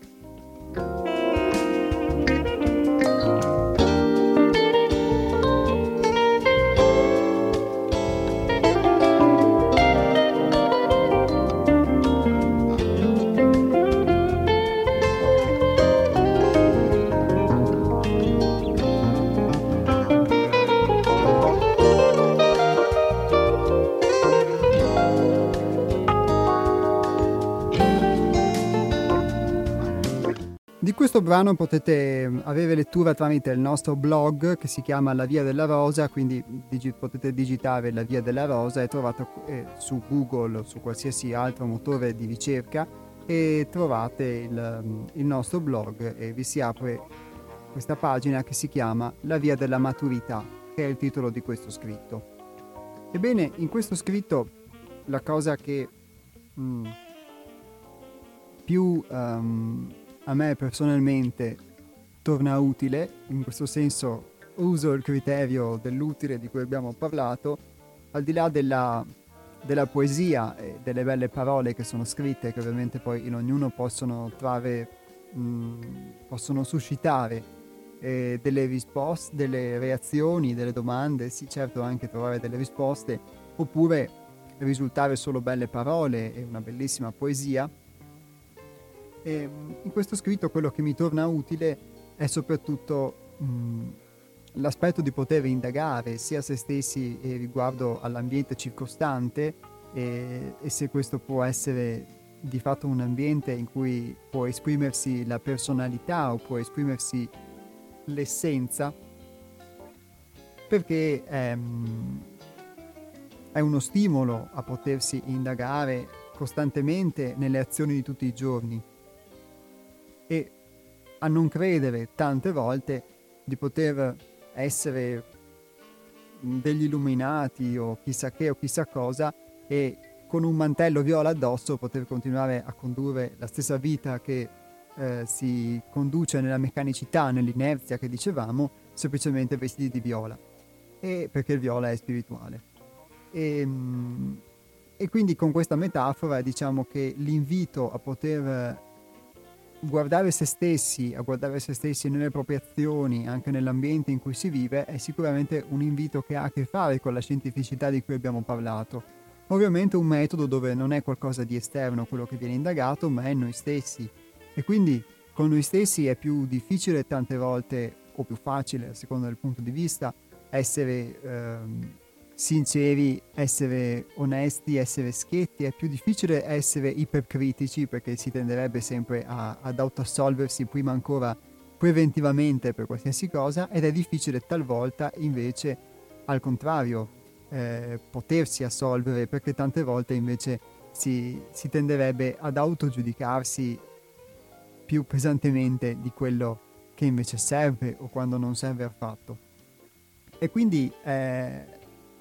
Questo brano potete avere lettura tramite il nostro blog che si chiama La Via della Rosa, quindi digi- potete digitare La Via della Rosa, è trovato eh, su Google o su qualsiasi altro motore di ricerca e trovate il, il nostro blog e vi si apre questa pagina che si chiama La Via della Maturità, che è il titolo di questo scritto. Ebbene, in questo scritto la cosa che mh, più... Um, a me personalmente torna utile, in questo senso uso il criterio dell'utile di cui abbiamo parlato, al di là della, della poesia e delle belle parole che sono scritte, che ovviamente poi in ognuno possono trarre, mh, possono suscitare eh, delle risposte, delle reazioni, delle domande, sì certo anche trovare delle risposte, oppure risultare solo belle parole e una bellissima poesia. E in questo scritto quello che mi torna utile è soprattutto mh, l'aspetto di poter indagare sia se stessi eh, riguardo all'ambiente circostante e, e se questo può essere di fatto un ambiente in cui può esprimersi la personalità o può esprimersi l'essenza, perché ehm, è uno stimolo a potersi indagare costantemente nelle azioni di tutti i giorni e a non credere tante volte di poter essere degli illuminati o chissà che o chissà cosa e con un mantello viola addosso poter continuare a condurre la stessa vita che eh, si conduce nella meccanicità, nell'inerzia che dicevamo, semplicemente vestiti di viola, e perché il viola è spirituale. E, e quindi con questa metafora diciamo che l'invito a poter guardare se stessi, a guardare se stessi nelle proprie azioni, anche nell'ambiente in cui si vive, è sicuramente un invito che ha a che fare con la scientificità di cui abbiamo parlato. Ovviamente un metodo dove non è qualcosa di esterno quello che viene indagato, ma è noi stessi. E quindi con noi stessi è più difficile tante volte, o più facile, a seconda del punto di vista, essere ehm, sinceri, essere onesti, essere schietti. È più difficile essere ipercritici, perché si tenderebbe sempre a, ad autoassolversi prima ancora preventivamente per qualsiasi cosa, ed è difficile talvolta invece, al contrario, Eh, potersi assolvere, perché tante volte invece si, si tenderebbe ad autogiudicarsi più pesantemente di quello che invece serve, o quando non serve affatto. E quindi eh,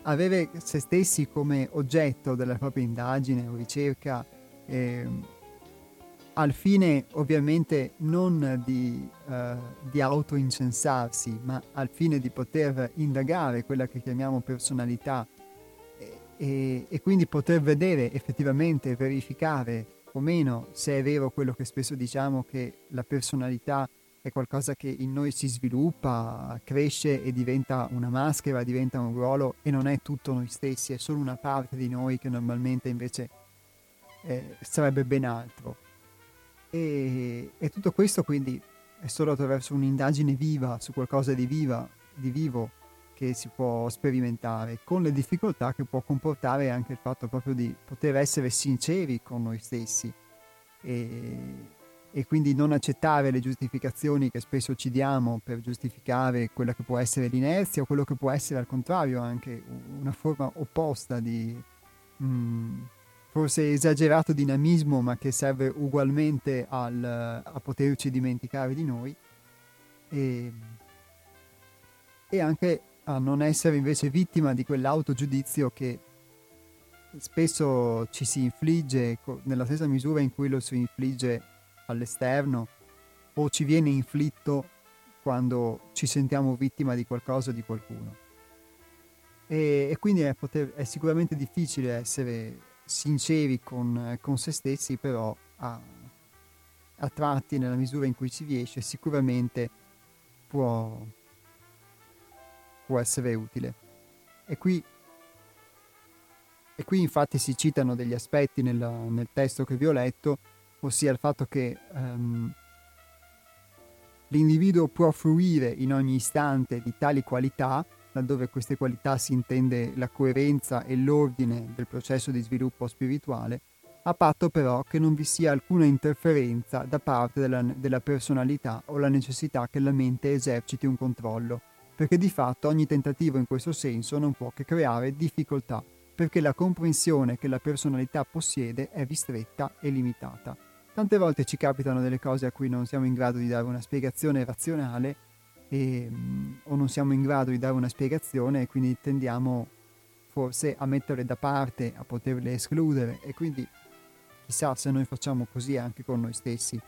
avere se stessi come oggetto della propria indagine o ricerca, eh, al fine ovviamente non di, eh, di autoincensarsi, ma al fine di poter indagare quella che chiamiamo personalità e, e, e quindi poter vedere effettivamente, verificare o meno se è vero quello che spesso diciamo, che la personalità è qualcosa che in noi si sviluppa, cresce e diventa una maschera, diventa un ruolo, e non è tutto noi stessi, è solo una parte di noi che normalmente invece eh, sarebbe ben altro. E, e tutto questo quindi è solo attraverso un'indagine viva su qualcosa di viva, di vivo, che si può sperimentare, con le difficoltà che può comportare anche il fatto proprio di poter essere sinceri con noi stessi e, e quindi non accettare le giustificazioni che spesso ci diamo per giustificare quella che può essere l'inerzia, o quello che può essere al contrario anche una forma opposta di... Mm, forse esagerato dinamismo, ma che serve ugualmente al, a poterci dimenticare di noi, e, e anche a non essere invece vittima di quell'autogiudizio che spesso ci si infligge nella stessa misura in cui lo si infligge all'esterno, o ci viene inflitto quando ci sentiamo vittima di qualcosa o di qualcuno. E, e quindi è, poter, è sicuramente difficile essere sinceri con, con se stessi, però a, a tratti, nella misura in cui si riesce, sicuramente può, può essere utile. E qui, e qui infatti si citano degli aspetti nella, nel testo che vi ho letto, ossia il fatto che um, l'individuo può fruire in ogni istante di tali qualità, laddove queste qualità si intende la coerenza e l'ordine del processo di sviluppo spirituale, a patto però che non vi sia alcuna interferenza da parte della, della personalità, o la necessità che la mente eserciti un controllo, perché di fatto ogni tentativo in questo senso non può che creare difficoltà, perché la comprensione che la personalità possiede è ristretta e limitata. Tante volte ci capitano delle cose a cui non siamo in grado di dare una spiegazione razionale, E, o non siamo in grado di dare una spiegazione, e quindi tendiamo forse a metterle da parte, a poterle escludere, e quindi chissà se noi facciamo così anche con noi stessi.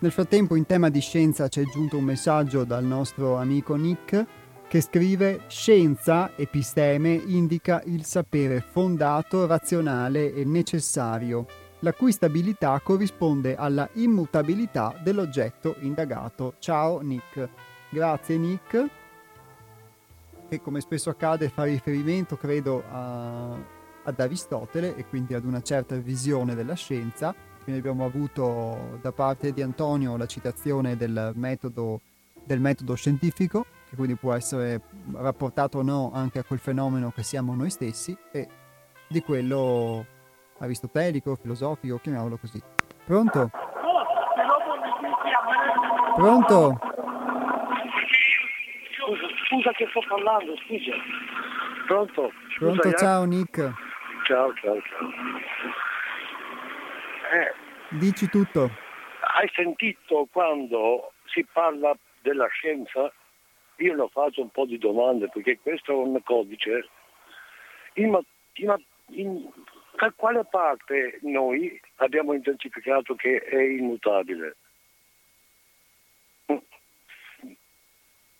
Nel frattempo, in tema di scienza, c'è giunto un messaggio dal nostro amico Nick, che scrive: scienza, episteme, indica il sapere fondato, razionale e necessario, la cui stabilità corrisponde alla immutabilità dell'oggetto indagato. Ciao Nick. Grazie Nick, che come spesso accade fa riferimento, credo, a, ad Aristotele, e quindi ad una certa visione della scienza. Quindi abbiamo avuto da parte di Antonio la citazione del metodo, del metodo scientifico, che quindi può essere rapportato o no anche a quel fenomeno che siamo noi stessi, e di quello aristotelico, filosofico, chiamiamolo così. Pronto? Pronto? Scusa, scusa che sto parlando, scusa. Pronto? Scusa, Pronto, ciao Nick. Ciao, ciao, ciao. Eh, Dici tutto. Hai sentito quando si parla della scienza? Io lo faccio un po' di domande perché questo è un codice. In, in, in, da quale parte noi abbiamo identificato che è immutabile?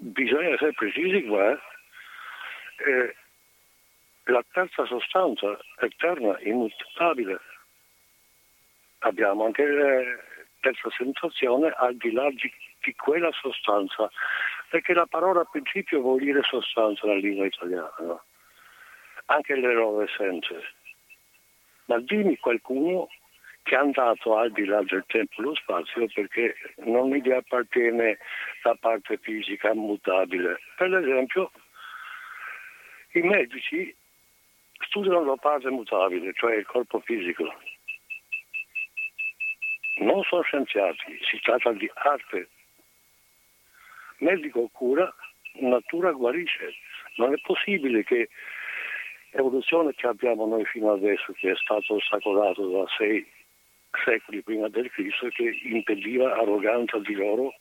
Bisogna essere precisi qua. Eh? Eh, la terza sostanza eterna, immutabile. Abbiamo anche la terza sensazione al di là di, di quella sostanza, perché la parola a principio vuol dire sostanza nella lingua italiana, no? Anche le loro essenze. Ma dimmi qualcuno che è andato al di là del tempo e lo spazio, perché non gli appartiene la parte fisica mutabile. Per esempio, i medici studiano la parte mutabile, cioè il corpo fisico. Non sono scienziati, si tratta di arte. Medico cura, natura guarisce. Non è possibile che l'evoluzione che abbiamo noi fino adesso, che è stato ostacolato da sei secoli prima del Cristo, che impediva arroganza di loro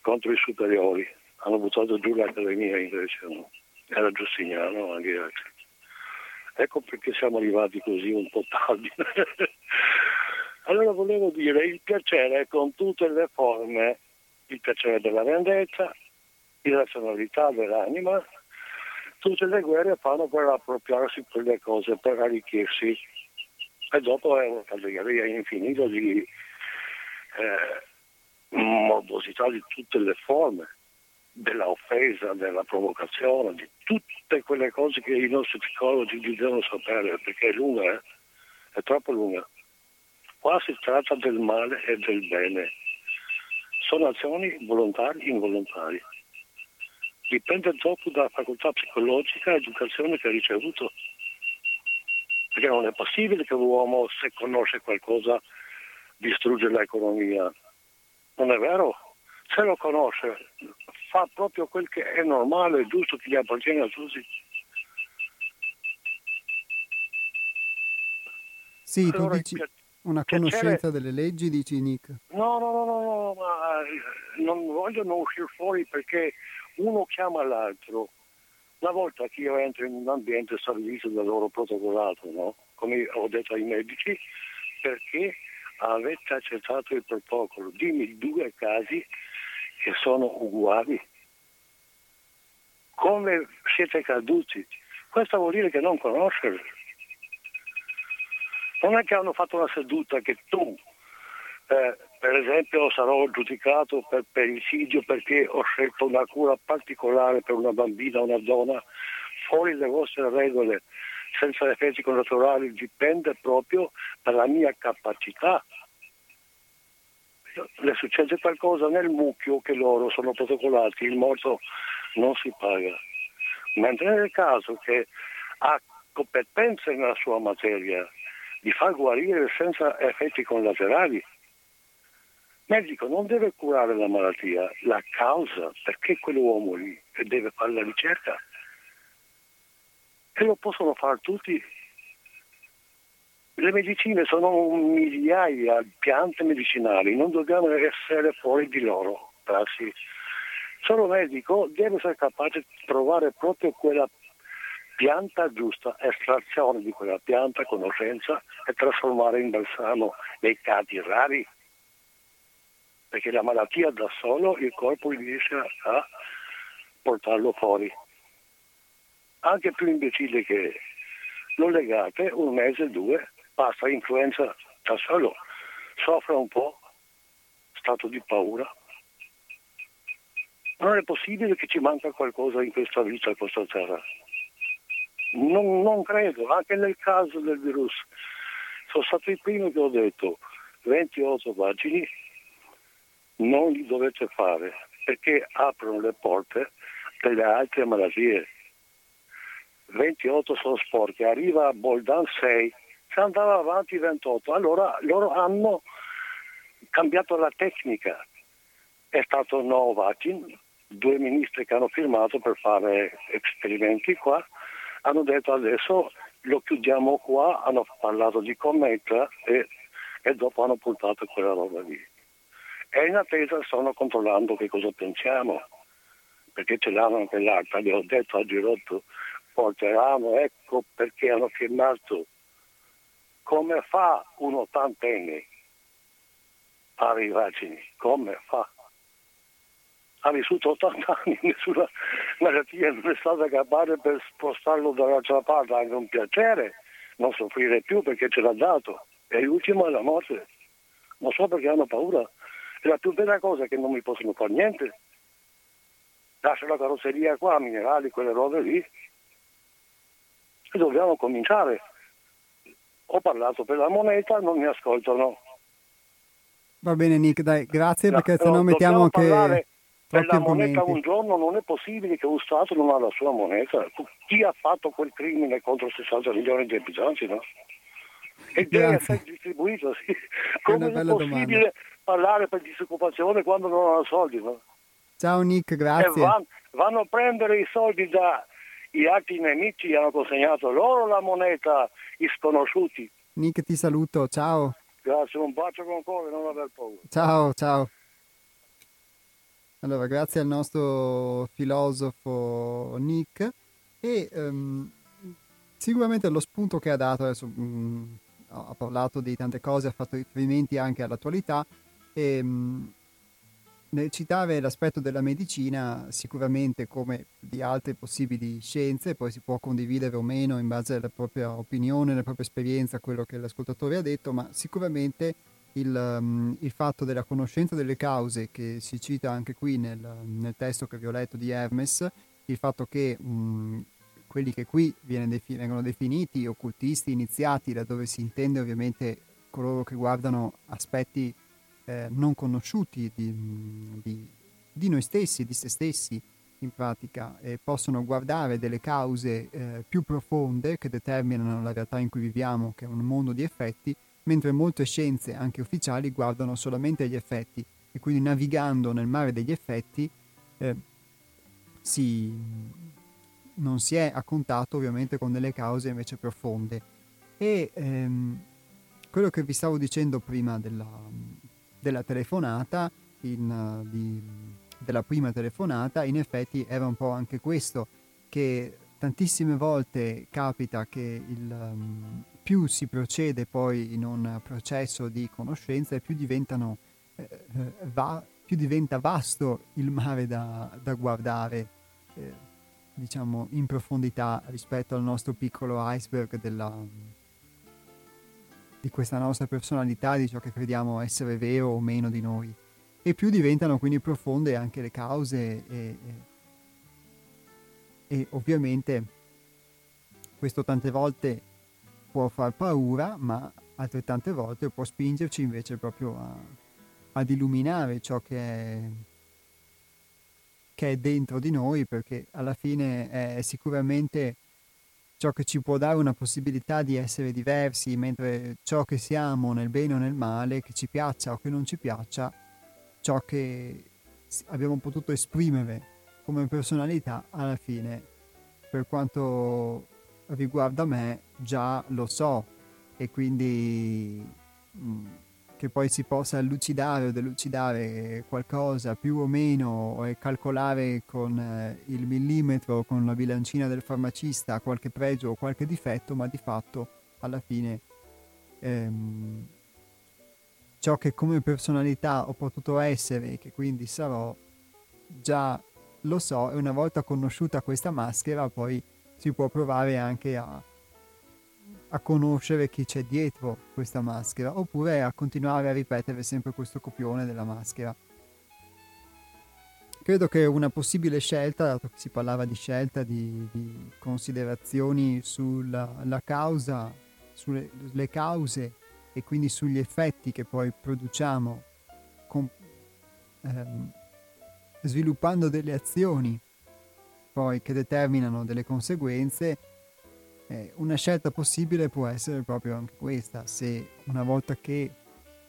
contro i superiori. Hanno buttato giù l'Accademia invece, no? Era Giustiniano, anche altri. Ecco perché siamo arrivati così un po' tardi. Allora volevo dire, il piacere con tutte le forme, il piacere della vendetta, l'irrazionalità dell'anima, tutte le guerre fanno per appropriarsi quelle cose, per arricchirsi, e dopo è una categoria infinita di eh, morbosità di tutte le forme, della offesa, della provocazione, di tutte quelle cose che i nostri psicologi devono sapere, perché è lunga, eh? È troppo lunga. Qua si tratta del male e del bene. Sono azioni volontari e involontarie. Dipende dopo dalla facoltà psicologica e educazione che ha ricevuto. Perché non è possibile che l'uomo, se conosce qualcosa, distrugge l'economia. Non è vero? Se lo conosce, fa proprio quel che è normale e giusto, che gli appartiene a tutti. Sì, tu allora, dici... Una conoscenza piacere. Delle leggi, dici Nick? No, no, no, no, no, ma non vogliono uscire fuori perché uno chiama l'altro. Una volta che io entro in un ambiente stabilito dal loro protocollato, no? Come ho detto ai medici, perché avete accettato il protocollo? Dimmi due casi che sono uguali. Come siete caduti? Questo vuol dire che non conoscere. Non è che hanno fatto una seduta che tu, eh, per esempio, sarò giudicato per pericidio perché ho scelto una cura particolare per una bambina o una donna, fuori le vostre regole, senza effetti collaterali, dipende proprio dalla mia capacità. Le succede qualcosa nel mucchio che loro sono protocolati, il morto non si paga. Mentre nel caso che ha competenze nella sua materia, di far guarire senza effetti collaterali. Il medico non deve curare la malattia, la causa, perché quell'uomo lì deve fare la ricerca. E lo possono fare tutti. Le medicine sono migliaia di piante medicinali, non dobbiamo essere fuori di loro. Grazie. Solo medico deve essere capace di trovare proprio quella pianta giusta, estrazione di quella pianta, conoscenza, e trasformare in balsamo nei casi rari, perché la malattia da solo il corpo riesce a portarlo fuori. Anche più imbecille che lo legate un mese, due, passa influenza da solo, soffre un po', stato di paura. Non è possibile che ci manca qualcosa in questa vita, in questa terra. Non, non credo, anche nel caso del virus. Sono stato il primo che ho detto, ventotto pagine non li dovete fare, perché aprono le porte delle altre malattie. ventotto sono sporche, arriva a Boldan sei, si andava avanti ventotto, allora loro hanno cambiato la tecnica. è stato Novakin, due ministri che hanno firmato per fare esperimenti qua, hanno detto adesso lo chiudiamo qua, hanno parlato di cometa e, e dopo hanno puntato quella roba lì. E in attesa stanno controllando che cosa pensiamo, perché ce l'hanno anche l'altra, gli ho detto a Girotto, porteranno, ecco perché hanno firmato. Come fa un ottantenne a arrivarci? Come fa? Ha vissuto ottanta anni, nessuna malattia non è stata capace per spostarlo dall'altra parte, anche un piacere non soffrire più perché ce l'ha dato. E l'ultimo è la morte. Non so perché hanno paura. È la più bella cosa che non mi possono fare niente. Lascio la carrozzeria qua, minerali, quelle robe lì. E dobbiamo cominciare. Ho parlato per la moneta, non mi ascoltano. Va bene Nick, dai, grazie perché no, sennò mettiamo anche per la moneta argomenti. Un giorno non è possibile che un Stato non ha la sua moneta. Chi ha fatto quel crimine contro sessanta milioni di abitanti, no? E deve essere distribuito, sì. Come è, è possibile domanda. Parlare per disoccupazione quando non hanno soldi, no? Ciao Nick, grazie. Van, vanno a prendere i soldi da... Gli altri nemici hanno consegnato loro la moneta, gli sconosciuti. Nick, ti saluto, ciao. Grazie, un bacio con cuore, non aver paura. Ciao, ciao. Allora, grazie al nostro filosofo Nick. E um, sicuramente lo spunto che ha dato, adesso um, ha parlato di tante cose, ha fatto riferimenti anche all'attualità. E, um, nel citare l'aspetto della medicina, sicuramente come di altre possibili scienze, poi si può condividere o meno in base alla propria opinione, alla propria esperienza, quello che l'ascoltatore ha detto, ma sicuramente il, um, il fatto della conoscenza delle cause, che si cita anche qui nel, nel testo che vi ho letto di Hermes, il fatto che um, quelli che qui vengono definiti occultisti, iniziati, laddove si intende ovviamente coloro che guardano aspetti Eh, non conosciuti di, di, di noi stessi, di se stessi in pratica, eh, possono guardare delle cause eh, più profonde che determinano la realtà in cui viviamo, che è un mondo di effetti, mentre molte scienze, anche ufficiali, guardano solamente agli effetti e quindi navigando nel mare degli effetti eh, si, non si è a contatto ovviamente con delle cause invece profonde. E ehm, quello che vi stavo dicendo prima della... della telefonata, in, di, della prima telefonata, in effetti era un po' anche questo, che tantissime volte capita che il, um, più si procede poi in un processo di conoscenza e più diventano eh, va, più diventa vasto il mare da, da guardare, eh, diciamo in profondità rispetto al nostro piccolo iceberg della... di questa nostra personalità, di ciò che crediamo essere vero o meno di noi. E più diventano quindi profonde anche le cause e, e, e ovviamente questo tante volte può far paura, ma altrettante volte può spingerci invece proprio a, ad illuminare ciò che è, che è dentro di noi, perché alla fine è sicuramente... ciò che ci può dare una possibilità di essere diversi, mentre ciò che siamo nel bene o nel male, che ci piaccia o che non ci piaccia, ciò che abbiamo potuto esprimere come personalità, alla fine, per quanto riguarda me, già lo so, e quindi mh, che poi si possa lucidare o delucidare qualcosa più o meno e calcolare con eh, il millimetro, con la bilancina del farmacista qualche pregio o qualche difetto, ma di fatto alla fine ehm, ciò che come personalità ho potuto essere e che quindi sarò, già lo so, e una volta conosciuta questa maschera poi si può provare anche a a conoscere chi c'è dietro questa maschera, oppure a continuare a ripetere sempre questo copione della maschera. Credo che una possibile scelta, dato che si parlava di scelta, di, di considerazioni sulla la causa, sulle le cause e quindi sugli effetti che poi produciamo con, ehm, sviluppando delle azioni poi che determinano delle conseguenze, una scelta possibile può essere proprio anche questa, se una volta che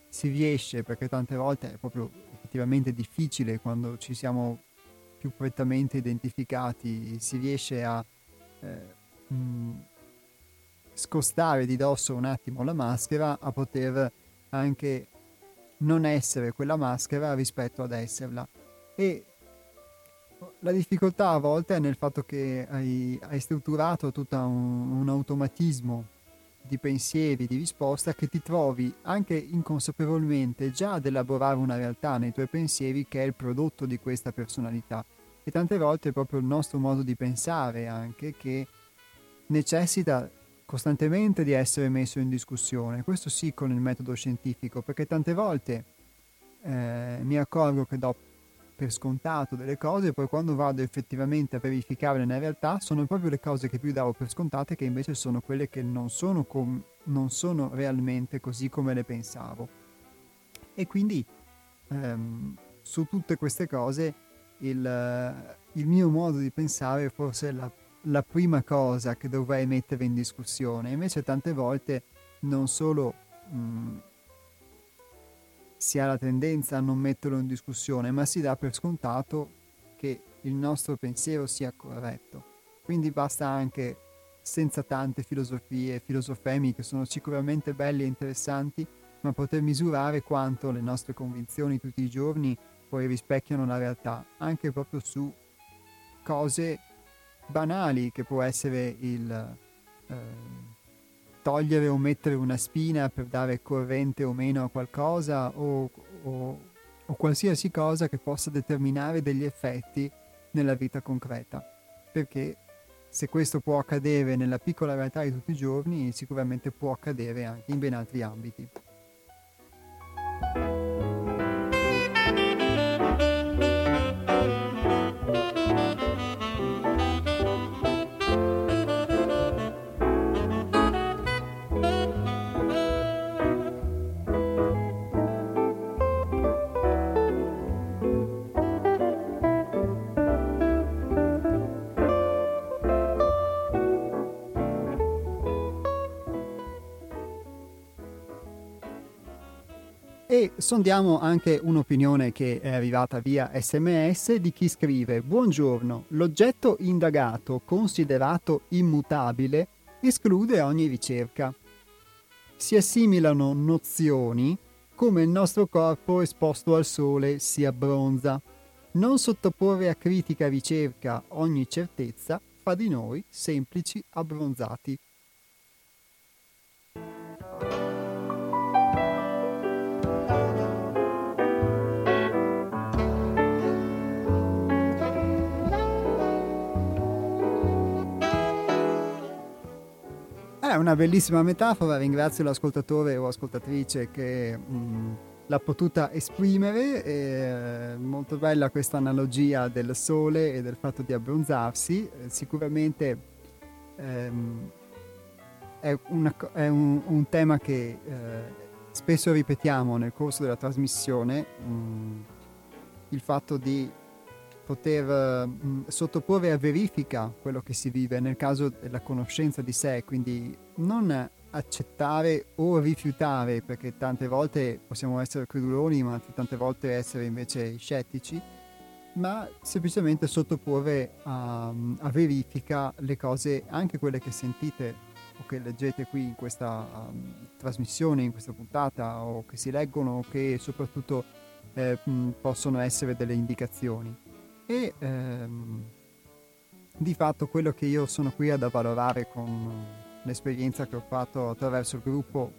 si riesce, perché tante volte è proprio effettivamente difficile quando ci siamo più prettamente identificati, si riesce a eh, mh, scostare di dosso un attimo la maschera, a poter anche non essere quella maschera rispetto ad esserla. E la difficoltà a volte è nel fatto che hai, hai strutturato tutto un, un automatismo di pensieri, di risposta, che ti trovi anche inconsapevolmente già ad elaborare una realtà nei tuoi pensieri che è il prodotto di questa personalità. E tante volte è proprio il nostro modo di pensare anche che necessita costantemente di essere messo in discussione. Questo sì, con il metodo scientifico, perché tante volte eh, mi accorgo che do per scontato delle cose e poi quando vado effettivamente a verificarle nella realtà sono proprio le cose che più davo per scontate che invece sono quelle che non sono, com- non sono realmente così come le pensavo. E quindi ehm, su tutte queste cose il, il mio modo di pensare è forse la la prima cosa che dovrei mettere in discussione. Invece tante volte non solo mh, si ha la tendenza a non metterlo in discussione, ma si dà per scontato che il nostro pensiero sia corretto. Quindi basta anche, senza tante filosofie, filosofemi che sono sicuramente belli e interessanti, ma poter misurare quanto le nostre convinzioni tutti i giorni poi rispecchiano la realtà, anche proprio su cose banali, che può essere il eh, togliere o mettere una spina per dare corrente o meno a qualcosa, o, o, o qualsiasi cosa che possa determinare degli effetti nella vita concreta, perché se questo può accadere nella piccola realtà di tutti i giorni, sicuramente può accadere anche in ben altri ambiti. E sondiamo anche un'opinione che è arrivata via esse emme esse di chi scrive: buongiorno, l'oggetto indagato, considerato immutabile, esclude ogni ricerca. Si assimilano nozioni come il nostro corpo esposto al sole si abbronza. Non sottoporre a critica ricerca ogni certezza fa di noi semplici abbronzati. È una bellissima metafora, ringrazio l'ascoltatore o ascoltatrice che mh, l'ha potuta esprimere. È molto bella questa analogia del sole e del fatto di abbronzarsi. Sicuramente ehm, è, una, è un, un tema che eh, spesso ripetiamo nel corso della trasmissione, mh, il fatto di poter mh, sottoporre a verifica quello che si vive nel caso della conoscenza di sé, quindi non accettare o rifiutare, perché tante volte possiamo essere creduloni ma tante volte essere invece scettici, ma semplicemente sottoporre a, a verifica le cose, anche quelle che sentite o che leggete qui in questa um, trasmissione, in questa puntata, o che si leggono, o che soprattutto eh, mh, possono essere delle indicazioni. E ehm, di fatto quello che io sono qui ad avvalorare con l'esperienza che ho fatto attraverso il gruppo,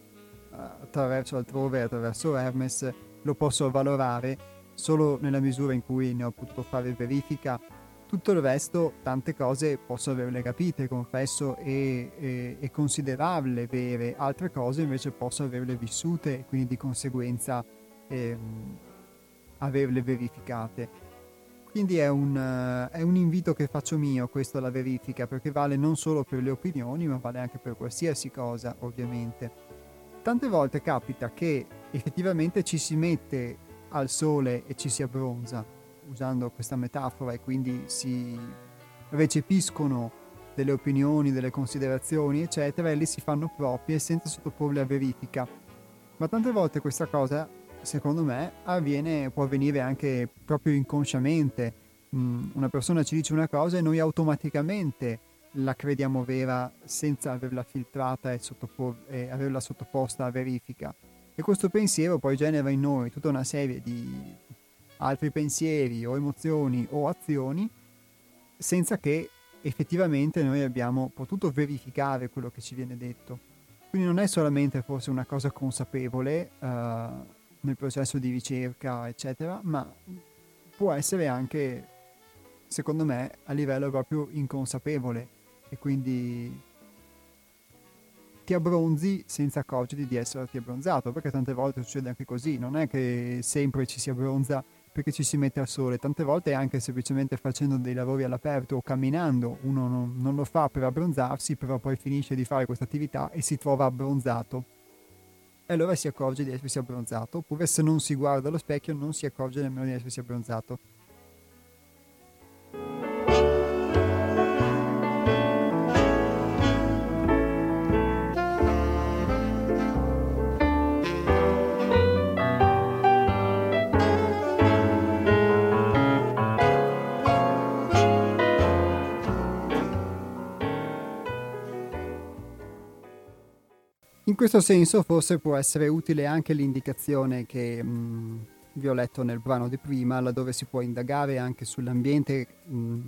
attraverso Altrove, attraverso Hermes, lo posso avvalorare solo nella misura in cui ne ho potuto fare verifica. Tutto il resto, tante cose posso averle capite, confesso, e, e, e considerarle vere, altre cose invece posso averle vissute e quindi di conseguenza ehm, averle verificate. Quindi è un, è un invito che faccio mio, questo, alla verifica, perché vale non solo per le opinioni, ma vale anche per qualsiasi cosa, ovviamente. Tante volte capita che effettivamente ci si mette al sole e ci si abbronza, usando questa metafora, e quindi si recepiscono delle opinioni, delle considerazioni, eccetera, e le si fanno proprie senza sottoporle a verifica. Ma tante volte questa cosa secondo me, avviene, può avvenire anche proprio inconsciamente. Una persona ci dice una cosa e noi automaticamente la crediamo vera senza averla filtrata e, sottopor- e averla sottoposta a verifica. E questo pensiero poi genera in noi tutta una serie di altri pensieri o emozioni o azioni senza che effettivamente noi abbiamo potuto verificare quello che ci viene detto. Quindi non è solamente forse una cosa consapevole uh, nel processo di ricerca, eccetera, ma può essere anche, secondo me, a livello proprio inconsapevole, e quindi ti abbronzi senza accorgerti di esserti abbronzato, perché tante volte succede anche così. Non è che sempre ci si abbronza perché ci si mette al sole, tante volte anche semplicemente facendo dei lavori all'aperto o camminando uno non, non lo fa per abbronzarsi, però poi finisce di fare questa attività e si trova abbronzato, e allora si accorge di essersi abbronzato, oppure se non si guarda allo specchio non si accorge nemmeno di essersi abbronzato. In questo senso forse può essere utile anche l'indicazione che mh, vi ho letto nel brano di prima, laddove si può indagare anche sull'ambiente, mh,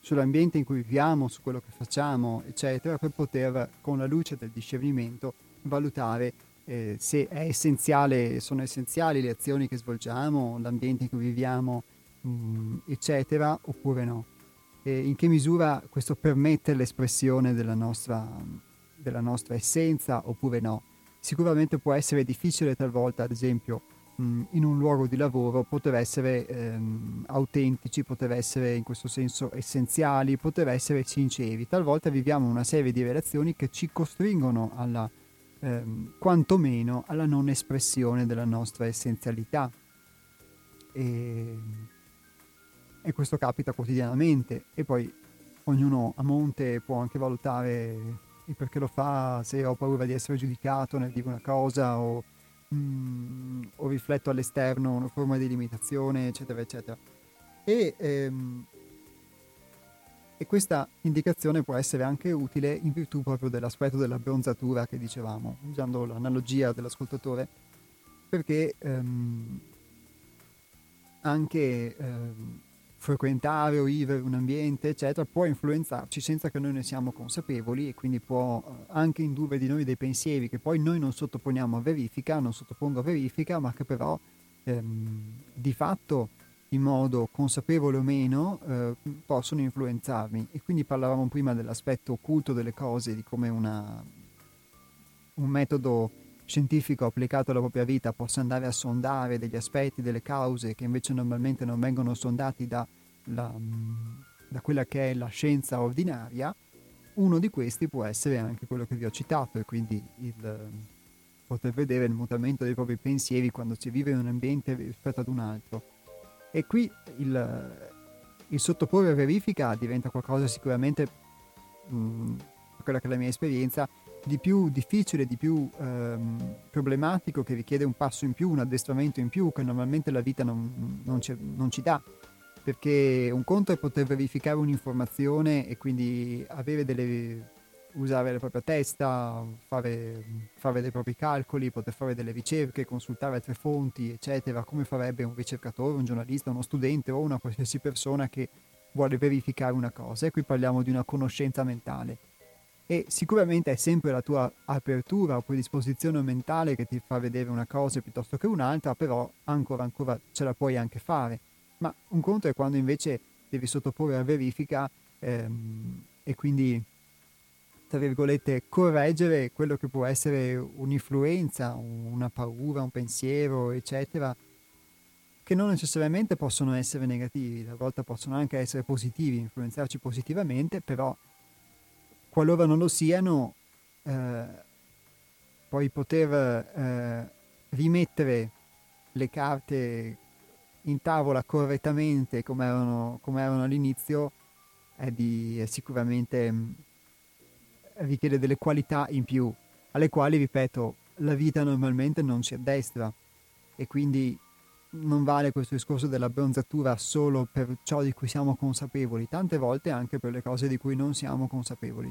sull'ambiente in cui viviamo, su quello che facciamo, eccetera, per poter con la luce del discernimento valutare eh, se è essenziale, sono essenziali le azioni che svolgiamo, l'ambiente in cui viviamo, mh, eccetera, oppure no. E in che misura questo permette l'espressione della nostra mh, della nostra essenza oppure no. Sicuramente può essere difficile talvolta, ad esempio mh, in un luogo di lavoro, poter essere ehm, autentici, poter essere in questo senso essenziali, poter essere sinceri. Talvolta viviamo una serie di relazioni che ci costringono alla ehm, quantomeno alla non espressione della nostra essenzialità, e, e questo capita quotidianamente, e poi ognuno a monte può anche valutare perché lo fa, se ho paura di essere giudicato nel dire una cosa o, mm, o rifletto all'esterno una forma di limitazione, eccetera eccetera, e, ehm, e questa indicazione può essere anche utile in virtù proprio dell'aspetto della bronzatura che dicevamo, usando l'analogia dell'ascoltatore, perché ehm, anche ehm, frequentare o vivere un ambiente, eccetera, può influenzarci senza che noi ne siamo consapevoli, e quindi può anche indurre di noi dei pensieri che poi noi non sottoponiamo a verifica, non sottopongo a verifica, ma che però ehm, di fatto, in modo consapevole o meno, eh, possono influenzarmi. E quindi parlavamo prima dell'aspetto occulto delle cose, di come una, un metodo scientifico applicato alla propria vita possa andare a sondare degli aspetti, delle cause che invece normalmente non vengono sondati da, la, da quella che è la scienza ordinaria. Uno di questi può essere anche quello che vi ho citato, e quindi il poter vedere il mutamento dei propri pensieri quando si vive in un ambiente rispetto ad un altro. E qui il, il sottoporre a verifica diventa qualcosa sicuramente, mh, quella che è la mia esperienza, di più difficile, di più ehm, problematico, che richiede un passo in più, un addestramento in più che normalmente la vita non, non, ci, non ci dà, perché un conto è poter verificare un'informazione e quindi avere delle, usare la propria testa, fare, fare dei propri calcoli, poter fare delle ricerche, consultare altre fonti, eccetera, come farebbe un ricercatore, un giornalista, uno studente o una qualsiasi persona che vuole verificare una cosa, e qui parliamo di una conoscenza mentale. E sicuramente è sempre la tua apertura o predisposizione mentale che ti fa vedere una cosa piuttosto che un'altra, però ancora ancora ce la puoi anche fare. Ma un conto è quando invece devi sottoporre a verifica ehm, e quindi, tra virgolette, correggere quello che può essere un'influenza, una paura, un pensiero, eccetera, che non necessariamente possono essere negativi, talvolta possono anche essere positivi, influenzarci positivamente, però qualora non lo siano, eh, poi poter eh, rimettere le carte in tavola correttamente come erano, come erano all'inizio è, di, è sicuramente mh, richiede delle qualità in più, alle quali, ripeto, la vita normalmente non si addestra. e quindi non vale questo discorso della bronzatura solo per ciò di cui siamo consapevoli, tante volte anche per le cose di cui non siamo consapevoli.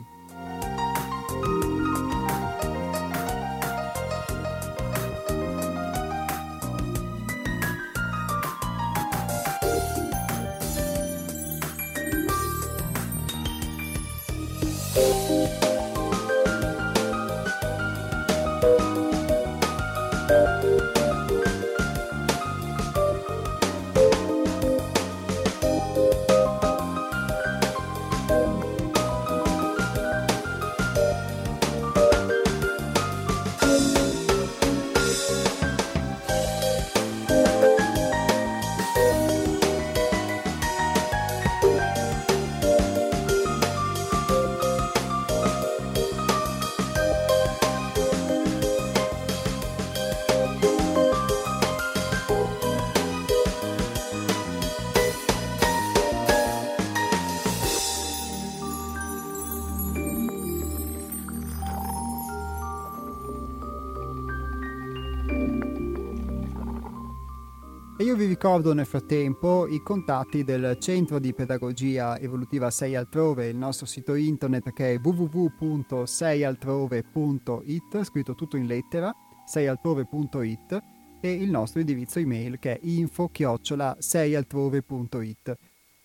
Io vi ricordo nel frattempo i contatti del Centro di Pedagogia Evolutiva Sei Altrove, il nostro sito internet che è w w w punto sei altrove punto i t, scritto tutto in lettera, sei altrove punto i t, e il nostro indirizzo email che è info chiocciola sei altrove punto i t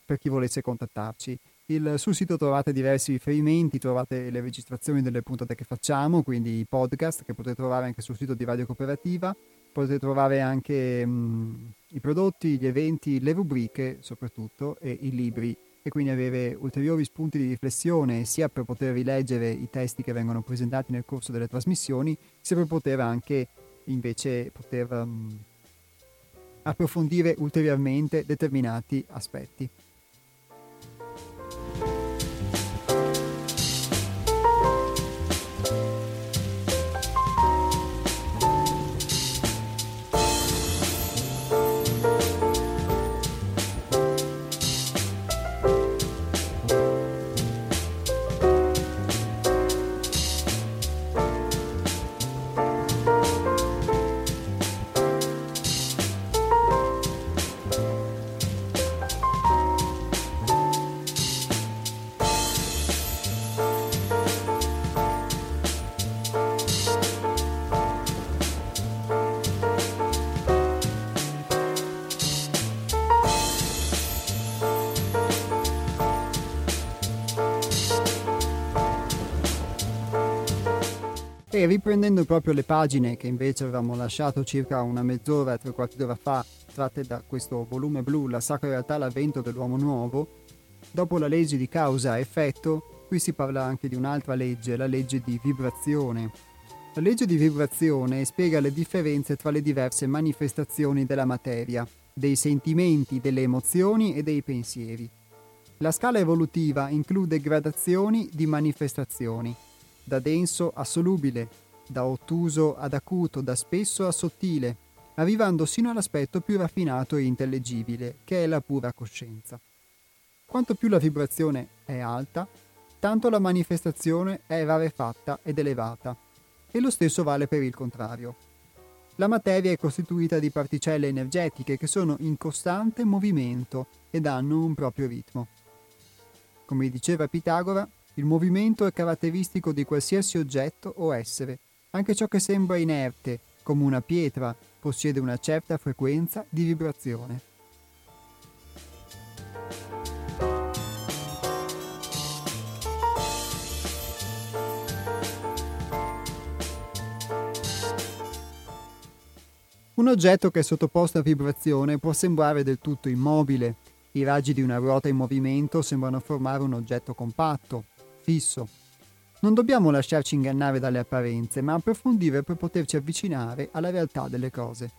per chi volesse contattarci. Il, sul sito trovate diversi riferimenti, trovate le registrazioni delle puntate che facciamo, quindi i podcast che potete trovare anche sul sito di Radio Cooperativa, potete trovare anche mh, i prodotti, gli eventi, le rubriche soprattutto e i libri, e quindi avere ulteriori spunti di riflessione sia per poter rileggere i testi che vengono presentati nel corso delle trasmissioni, sia per poter anche invece poter mh, approfondire ulteriormente determinati aspetti. E riprendendo proprio le pagine che invece avevamo lasciato circa una mezz'ora, tre quarti d'ora fa, tratte da questo volume blu, La Sacra Realtà, L'Avvento dell'Uomo Nuovo, dopo la legge di causa-effetto, qui si parla anche di un'altra legge, la legge di vibrazione. La legge di vibrazione spiega le differenze tra le diverse manifestazioni della materia, dei sentimenti, delle emozioni e dei pensieri. La scala evolutiva include gradazioni di manifestazioni, da denso a solubile, da ottuso ad acuto, da spesso a sottile, arrivando sino all'aspetto più raffinato e intellegibile, che è la pura coscienza. Quanto più la vibrazione è alta, tanto la manifestazione è rarefatta ed elevata, e lo stesso vale per il contrario. La materia è costituita di particelle energetiche che sono in costante movimento ed hanno un proprio ritmo. Come diceva Pitagora, il movimento è caratteristico di qualsiasi oggetto o essere, anche ciò che sembra inerte, come una pietra, possiede una certa frequenza di vibrazione. Un oggetto che è sottoposto a vibrazione può sembrare del tutto immobile. I raggi di una ruota in movimento sembrano formare un oggetto compatto, fisso. Non dobbiamo lasciarci ingannare dalle apparenze, ma approfondire per poterci avvicinare alla realtà delle cose.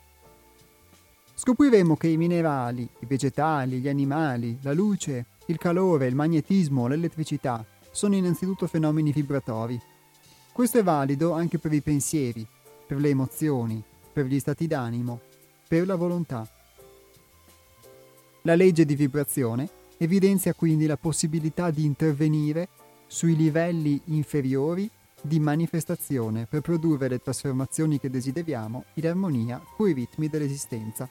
Scopriremo che i minerali, i vegetali, gli animali, la luce, il calore, il magnetismo, l'elettricità sono innanzitutto fenomeni vibratori. Questo è valido anche per i pensieri, per le emozioni, per gli stati d'animo, per la volontà. La legge di vibrazione evidenzia quindi la possibilità di intervenire sui livelli inferiori di manifestazione per produrre le trasformazioni che desideriamo in armonia coi ritmi dell'esistenza.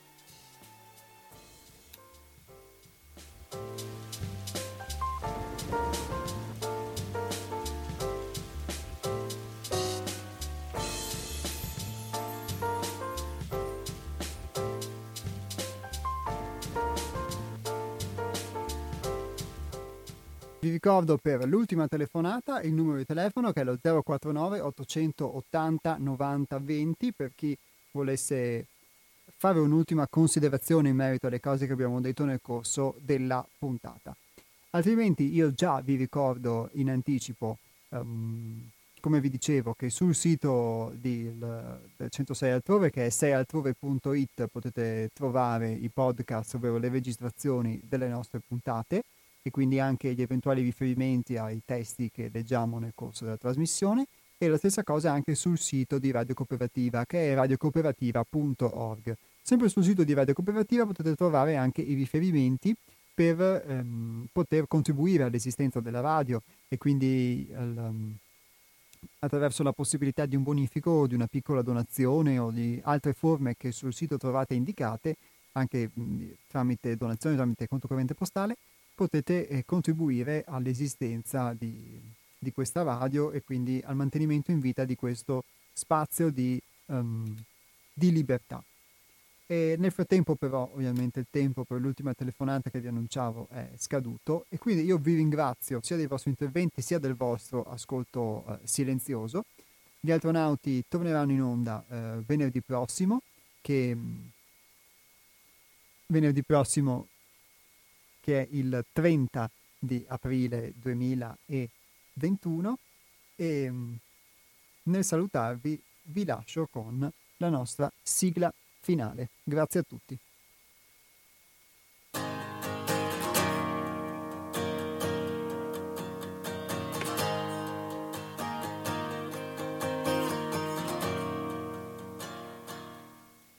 Vi ricordo per l'ultima telefonata il numero di telefono che è lo zero quattro nove otto otto zero novanta venti per chi volesse fare un'ultima considerazione in merito alle cose che abbiamo detto nel corso della puntata. Altrimenti io già vi ricordo in anticipo, um, come vi dicevo, che sul sito di, l, del Centro Sei Altrove, che è sei altrove punto it, potete trovare i podcast, ovvero le registrazioni delle nostre puntate, e quindi anche gli eventuali riferimenti ai testi che leggiamo nel corso della trasmissione, e la stessa cosa anche sul sito di Radio Cooperativa, che è radio cooperativa punto org. Sempre sul sito di Radio Cooperativa potete trovare anche i riferimenti per ehm, poter contribuire all'esistenza della radio, e quindi ehm, attraverso la possibilità di un bonifico o di una piccola donazione o di altre forme che sul sito trovate indicate, anche mh, tramite donazioni, tramite conto corrente postale, potete eh, contribuire all'esistenza di, di questa radio e quindi al mantenimento in vita di questo spazio di, um, di libertà. E nel frattempo però ovviamente il tempo per l'ultima telefonata che vi annunciavo è scaduto, e quindi io vi ringrazio sia dei vostri interventi sia del vostro ascolto eh, silenzioso. Gli Altronauti torneranno in onda eh, venerdì prossimo, che venerdì prossimo che è il trenta di aprile duemilaventuno, e nel salutarvi vi lascio con la nostra sigla finale. Grazie a tutti.